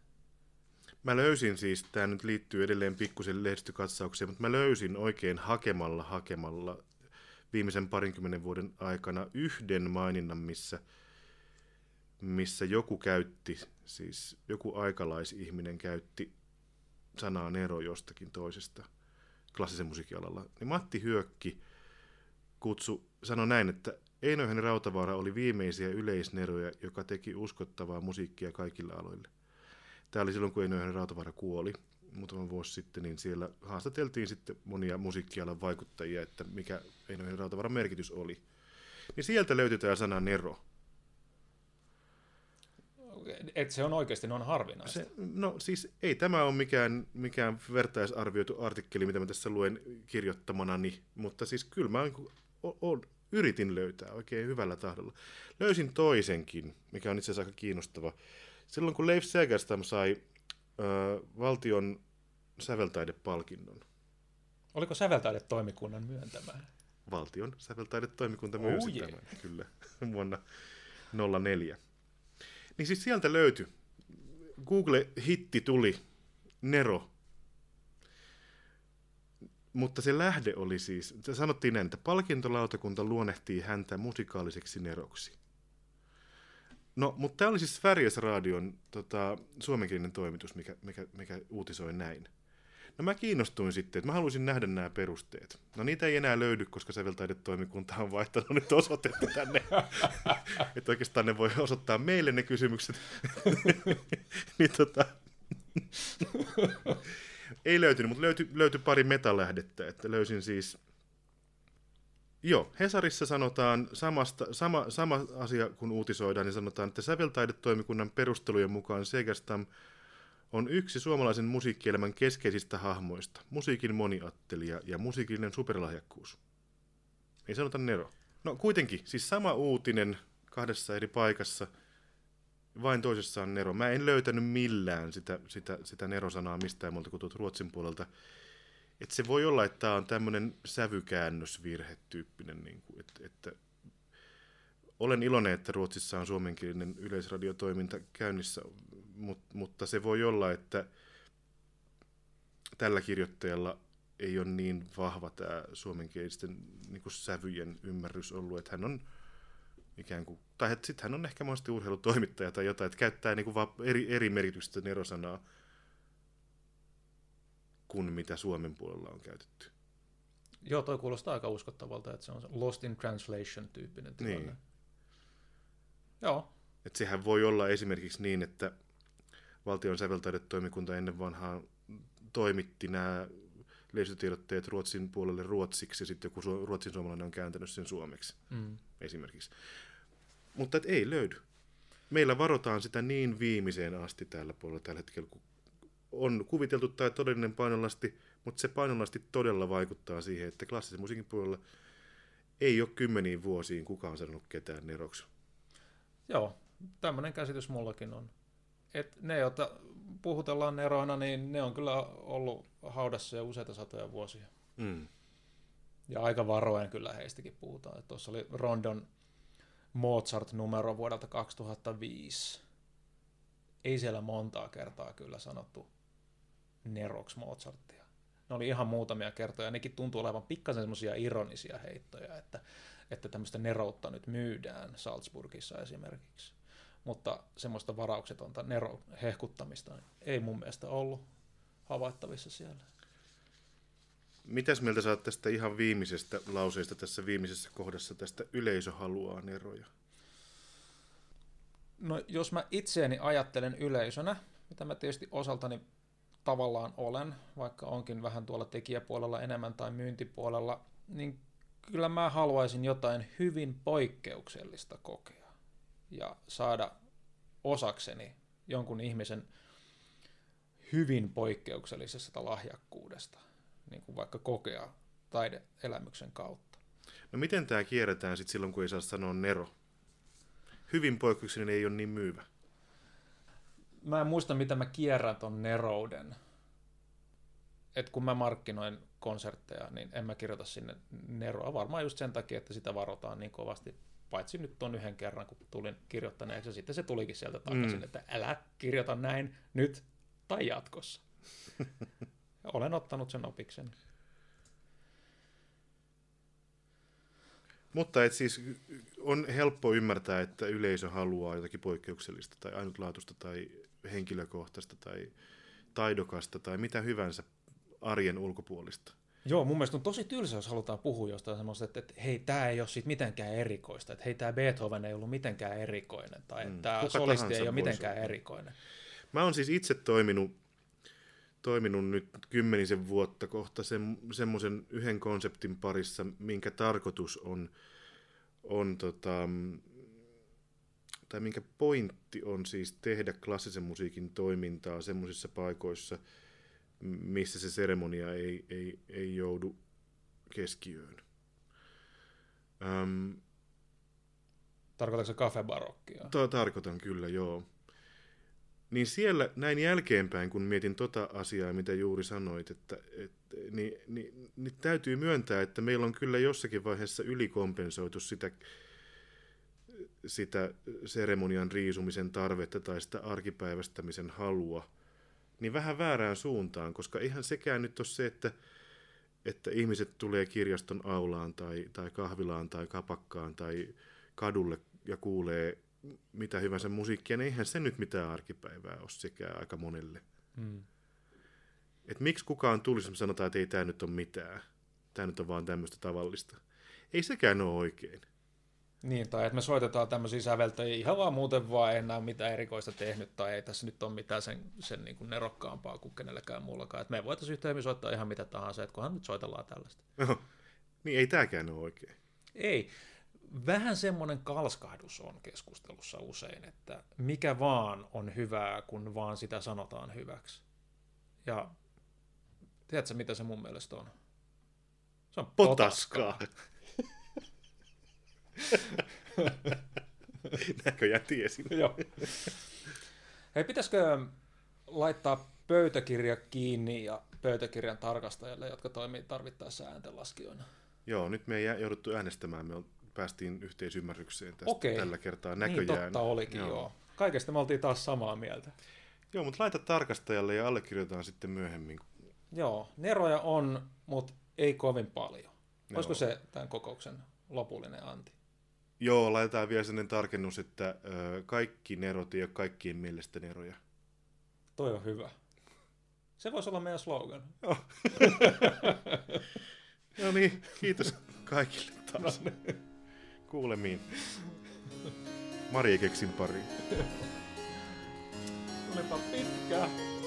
Mä löysin siis, tämä nyt liittyy edelleen pikkusen lehdistökatsaukseen, mutta mä löysin oikein hakemalla viimeisen 20 vuoden aikana yhden maininnan, missä joku käytti, siis joku aikalaisihminen käytti sanaa nero jostakin toisesta klassisen musiikialalla. Niin Matti Hyökki sanoi näin, että Einojuhani Rautavaara oli viimeisiä yleisneroja, joka teki uskottavaa musiikkia kaikilla aloille. Tämä oli silloin, kun Einojuhani Rautavaara kuoli muutama vuosi sitten, niin siellä haastateltiin sitten monia musiikkialan vaikuttajia, että mikä Einojuhani Rautavaaran merkitys oli. Niin sieltä löytyy tämä sana nero. Että se on oikeasti noin harvinaista. No siis ei tämä ole mikään vertaisarvioitu artikkeli, mitä mä tässä luen kirjoittamanani, mutta siis kyllä mä olen Yritin löytää oikein hyvällä tahdolla. Löysin toisenkin, mikä on itse asiassa aika kiinnostava. Silloin kun Leif Sägerstam sai valtion säveltaidepalkinnon. Oliko säveltaidetoimikunnan myöntämään? Valtion säveltaidetoimikunta myönsi tämän, kyllä, vuonna 2004. Niin siis sieltä löytyi. Google-hitti tuli, Nero. Mutta se lähde oli siis, sanottiin näin, että palkintolautakunta luonnehtii häntä musikaaliseksi neroksi. No, mutta tämä oli siis Sverigesradion suomenkielinen toimitus, mikä uutisoi näin. No mä kiinnostuin sitten, että mä haluaisin nähdä nämä perusteet. No niitä ei enää löydy, koska säveltaidetoimikunta on vaihtanut nyt osoitetta tänne. Että oikeastaan ne voi osoittaa meille ne kysymykset. Niin ei löytynyt, mutta löytyi pari metalähdettä. Että löysin siis... Joo, Hesarissa sanotaan sama asia, kun uutisoidaan, niin sanotaan, että säveltaidetoimikunnan perustelujen mukaan Segerstam on yksi suomalaisen musiikkielämän keskeisistä hahmoista, musiikin moniattelija ja musiikillinen superlahjakkuus. Ei sanota nero. No kuitenkin, siis sama uutinen kahdessa eri paikassa, vain toisessa on nero. Mä en löytänyt millään sitä nero-sanaa mistään muualta kuin Ruotsin puolelta. Että se voi olla, että tämä on tämmöinen sävykäännösvirhetyyppinen, niin kuin, että olen iloinen, että Ruotsissa on suomenkielinen yleisradiotoiminta käynnissä, mutta se voi olla, että tällä kirjoittajalla ei ole niin vahva tämä suomenkielisten niin kuin sävyjen ymmärrys ollut, että hän on ikään kuin, tai sitten hän on ehkä mahdollisesti urheilutoimittaja tai jotain, että käyttää niin kuin vaan eri merkitystä erosanaa kuin mitä Suomen puolella on käytetty. Joo, toi kuulostaa aika uskottavalta, että se on lost in translation-tyyppinen tilanne. Niin. Joo. Et sehän voi olla esimerkiksi niin, että valtion säveltaidetoimikunta ennen vanhaan toimitti nämä lehdistötiedotteet Ruotsin puolelle ruotsiksi, ja sitten joku ruotsin suomalainen on kääntänyt sen suomeksi esimerkiksi. Mutta et ei löydy. Meillä varotaan sitä niin viimeiseen asti tällä puolella tällä hetkellä, kun on kuviteltu tai todellinen painolasti, mutta se painolasti todella vaikuttaa siihen, että klassisen musiikin puolella ei ole 10 vuosiin kukaan sanonut ketään neroksi. Joo, tämmöinen käsitys mullakin on. Et ne, joita puhutellaan neroina, niin ne on kyllä ollut haudassa jo useita satoja vuosia. Mm. Ja aika varoen kyllä heistäkin puhutaan. Tuossa oli Rondon Mozart-numero vuodelta 2005. Ei siellä montaa kertaa kyllä sanottu neroksi Mozartia. Ne oli ihan muutamia kertoja, nekin tuntuu olevan pikkasen semmoisia ironisia heittoja, että tämmöistä neroutta nyt myydään Salzburgissa esimerkiksi. Mutta semmoista varauksetonta nerohehkuttamista ei mun mielestä ollut havaittavissa siellä. Mitäs mieltä sä oot tästä ihan viimeisestä lauseesta tässä viimeisessä kohdassa, tästä yleisö haluaa neroja? No, jos mä itseäni ajattelen yleisönä, mitä mä tietysti osaltani tavallaan olen, vaikka onkin vähän tuolla tekijäpuolella enemmän tai myyntipuolella, niin kyllä mä haluaisin jotain hyvin poikkeuksellista kokea ja saada osakseni jonkun ihmisen hyvin poikkeuksellisesta lahjakkuudesta, niin kuin vaikka kokea taideelämyksen kautta. No miten tämä kierretään sitten silloin, kun ei saa sanoa nero? Hyvin poikkeuksellinen ei ole niin myyvä. Mä en muista, mitä mä kierrän ton nerouden. Et kun mä markkinoin konsertteja, niin en mä kirjoita sinne neroa. Varmaan just sen takia, että sitä varotaan niin kovasti. Paitsi nyt ton yhden kerran, kun tulin kirjoittaneeksi. Sitten se tulikin sieltä takaisin, että älä kirjoita näin nyt tai jatkossa. Olen ottanut sen opiksen. Mutta et siis on helppo ymmärtää, että yleisö haluaa jotakin poikkeuksellista tai ainutlaatuista tai henkilökohtaista tai taidokasta tai mitä hyvänsä arjen ulkopuolista. Joo, mun mielestä on tosi tylsä, jos halutaan puhua jostain semmoista, että hei, tää ei ole siitä mitenkään erikoista, että hei, tää Beethoven ei ollut mitenkään erikoinen tai että tää solisti ei ole mitenkään erikoinen. Mä oon siis itse toiminut nyt 10 vuotta kohta semmoisen yhden konseptin parissa, minkä tarkoitus on, tai minkä pointti on siis tehdä klassisen musiikin toimintaa semmoisissa paikoissa, missä se seremonia ei joudu keskiöön. Tarkoitatko se kafebarokkia? Tarkoitan kyllä, joo. Niin siellä näin jälkeenpäin, kun mietin tota asiaa, mitä juuri sanoit, niin täytyy myöntää, että meillä on kyllä jossakin vaiheessa ylikompensoitu sitä seremonian riisumisen tarvetta tai sitä arkipäivästämisen halua, niin vähän väärään suuntaan, koska eihän sekään nyt ole se, että ihmiset tulee kirjaston aulaan tai kahvilaan tai kapakkaan tai kadulle ja kuulee mitä hyvänsä musiikkia, niin eihän se nyt mitään arkipäivää ole sekään aika monelle. Mm. Et miksi kukaan tulisi, sanotaan, että ei tämä nyt ole mitään, tämä nyt on vaan tämmöistä tavallista. Ei sekään ole oikein. Niin, tai että me soitetaan tämmöisiä säveltäjiä ihan vaan muuten vaan, ei enää mitään erikoista tehnyt, tai ei tässä nyt ole mitään sen niin kuin nerokkaampaa kuin kenelläkään muullakaan. Et me voitaisiin yhtä hyvin soittaa ihan mitä tahansa, että kunhan nyt soitellaan tällaista. No, niin ei tämäkään ole oikein. Ei. Vähän semmoinen kalskahdus on keskustelussa usein, että mikä vaan on hyvää, kun vaan sitä sanotaan hyväksi. Ja tiedätkö, mitä se mun mielestä on? Se on potaskaa. Näköjään tiesin. Joo. Hei, pitäisikö laittaa pöytäkirja kiinni ja pöytäkirjan tarkastajille, jotka toimii tarvittaessa ääntenlaskijoina? Joo, nyt me ei jouduttu äänestämään, me päästiin yhteisymmärrykseen tästä. Okei. Tällä kertaa näköjään. Niin totta olikin, joo. Kaikesta me oltiin taas samaa mieltä. Joo, mutta laita tarkastajalle ja allekirjoitetaan sitten myöhemmin. Joo, neroja on, mutta ei kovin paljon. Olisiko se tämän kokouksen lopullinen anti? Joo, laitetaan vielä sellainen tarkennus, että kaikki nerot ei ole kaikkien mielestä neroja. Toi on hyvä. Se voisi olla meidän slogan. Joo. No niin, kiitos kaikille taas. No niin. Kuulemiin. Marie keksin pariin. Olipa pitkä.